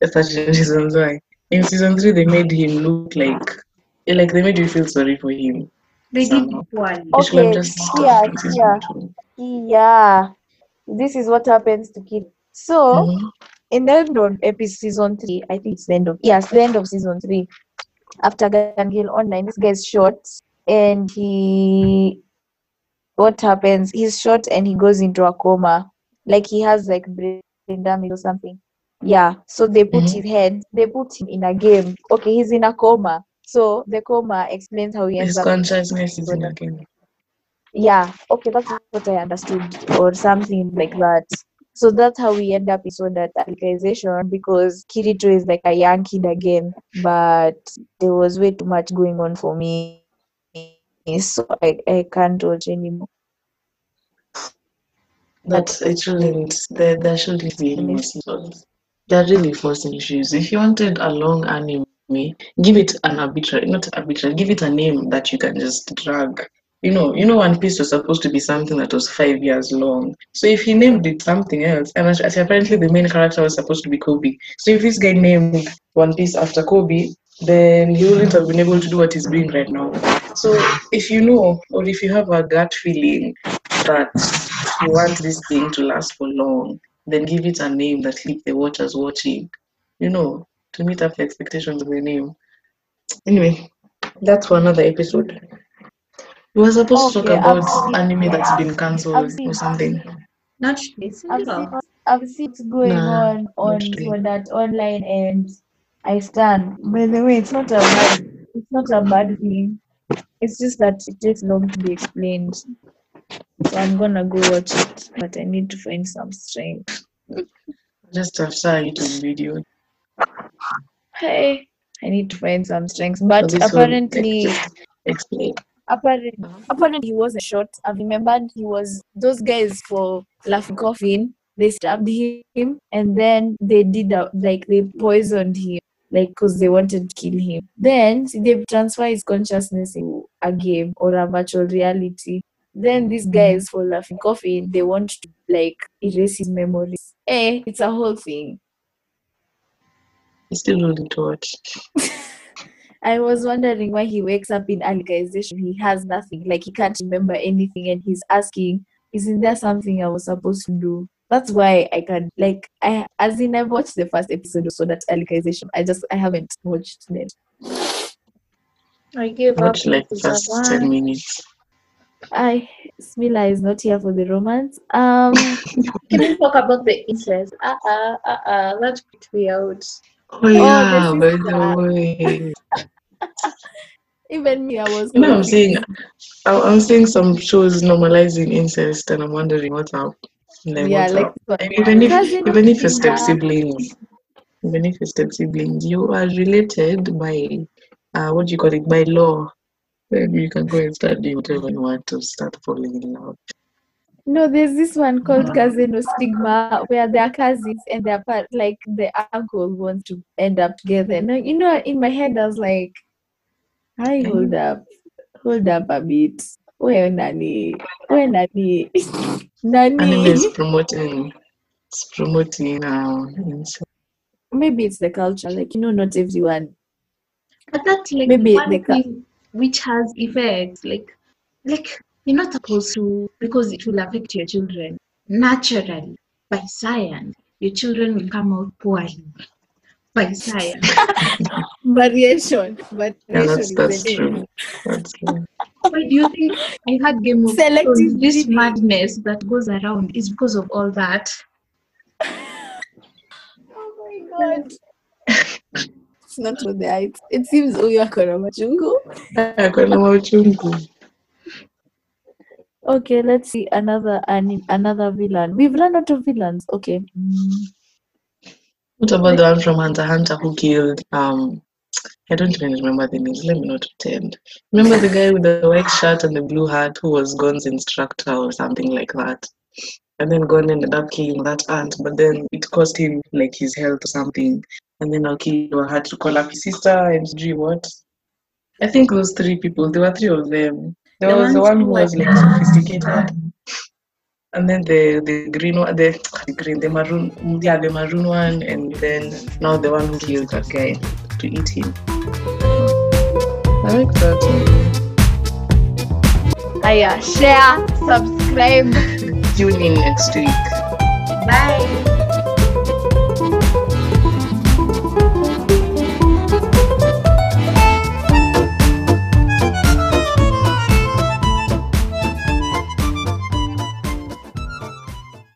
That's actually reasons why. In season 3, they made him look like they made you feel sorry for him. They did one. Okay, yeah. This is what happens to kids. So, in the end of season 3, I think it's the end of, the end of season 3. After Gangale Online, this guy's shot and he's shot and he goes into a coma. Like he has like brain damage or something. Yeah. So they put him in a game. Okay, he's in a coma. So the coma explains how he ends up. His consciousness is in a game. Yeah. Okay, that's what I understood or something like that. So that's how we end up with that alkalization, because Kirito is like a young kid again, but there was way too much going on for me, so I can't watch anymore. But it shouldn't, there shouldn't be any more seasons. They're really forcing issues. If you wanted a long anime, give it give it a name that you can just drag. You know, One Piece was supposed to be something that was 5 years long. So if he named it something else, and apparently the main character was supposed to be Kobe. So if this guy named One Piece after Kobe, then he wouldn't have been able to do what he's doing right now. So if you know, or if you have a gut feeling that you want this thing to last for long, then give it a name that keeps the watchers watching, to meet up the expectations of the name. Anyway, that's for another episode. We were supposed to talk about anime that's been cancelled or something. Not I've seen it's going on that online, and I stand. By the way, it's not a bad thing. It's just that it takes long to be explained. So I'm gonna go watch it, but I need to find some strength. Just after a YouTube video. Hey, I need to find some strength, but apparently. Explain. Apparently he wasn't shot. I remembered he was those guys for Laughing Coffin. They stabbed him and then they did they poisoned him, because they wanted to kill him. Then they transfer his consciousness into a game or a virtual reality. Then these guys for Laughing Coffin, they want to erase his memories. Hey, it's a whole thing. It's still holding to watch. I was wondering why he wakes up in alkalization. He has nothing. He can't remember anything, and he's asking, "Isn't there something I was supposed to do?" That's why I can't. I've watched the first episode, so that alkalization. I haven't watched it. I gave up. Watch the first 10 minutes. Smila is not here for the romance. Can we talk about the incest? That put me out. Oh yeah, by the way. Even me, I was. I'm seeing some shows normalizing incest, and I'm wondering what's up. Even if it's step siblings, you are related by, by law. Then you can go and start doing whatever you want to start falling in love. No, there's this one called Casino Stigma, where they are cousins and they are the uncle wants to end up together. Now, in my head I was like, "I hold up a bit. Where nani? Nani is promoting. It's promoting now. Maybe it's the culture, not everyone. But that's one thing which has effects, You're not supposed to, because it will affect your children. Naturally, by science, your children will come out poorly. By science. Variation. But that's true. Why do you think I had Game of Thrones? This madness that goes around is because of all that. Oh my God. It's not what they are. It seems Uyo Akoramachungu. Okay, let's see another villain. We've run out of villains. Okay. What about the one from Hunter x Hunter who killed I don't even remember the names. Let me not pretend. Remember the guy with the white shirt and the blue hat who was Gon's instructor or something like that? And then Gon ended up killing that aunt, but then it cost him like his health or something. And then Akiwa had to call up his sister and do what? I think those three people, there were three of them. There was the one who was like sophisticated. And then the maroon one, and then now the one who killed that guy to eat him. I like that. Share, subscribe. Tune in next week. Bye.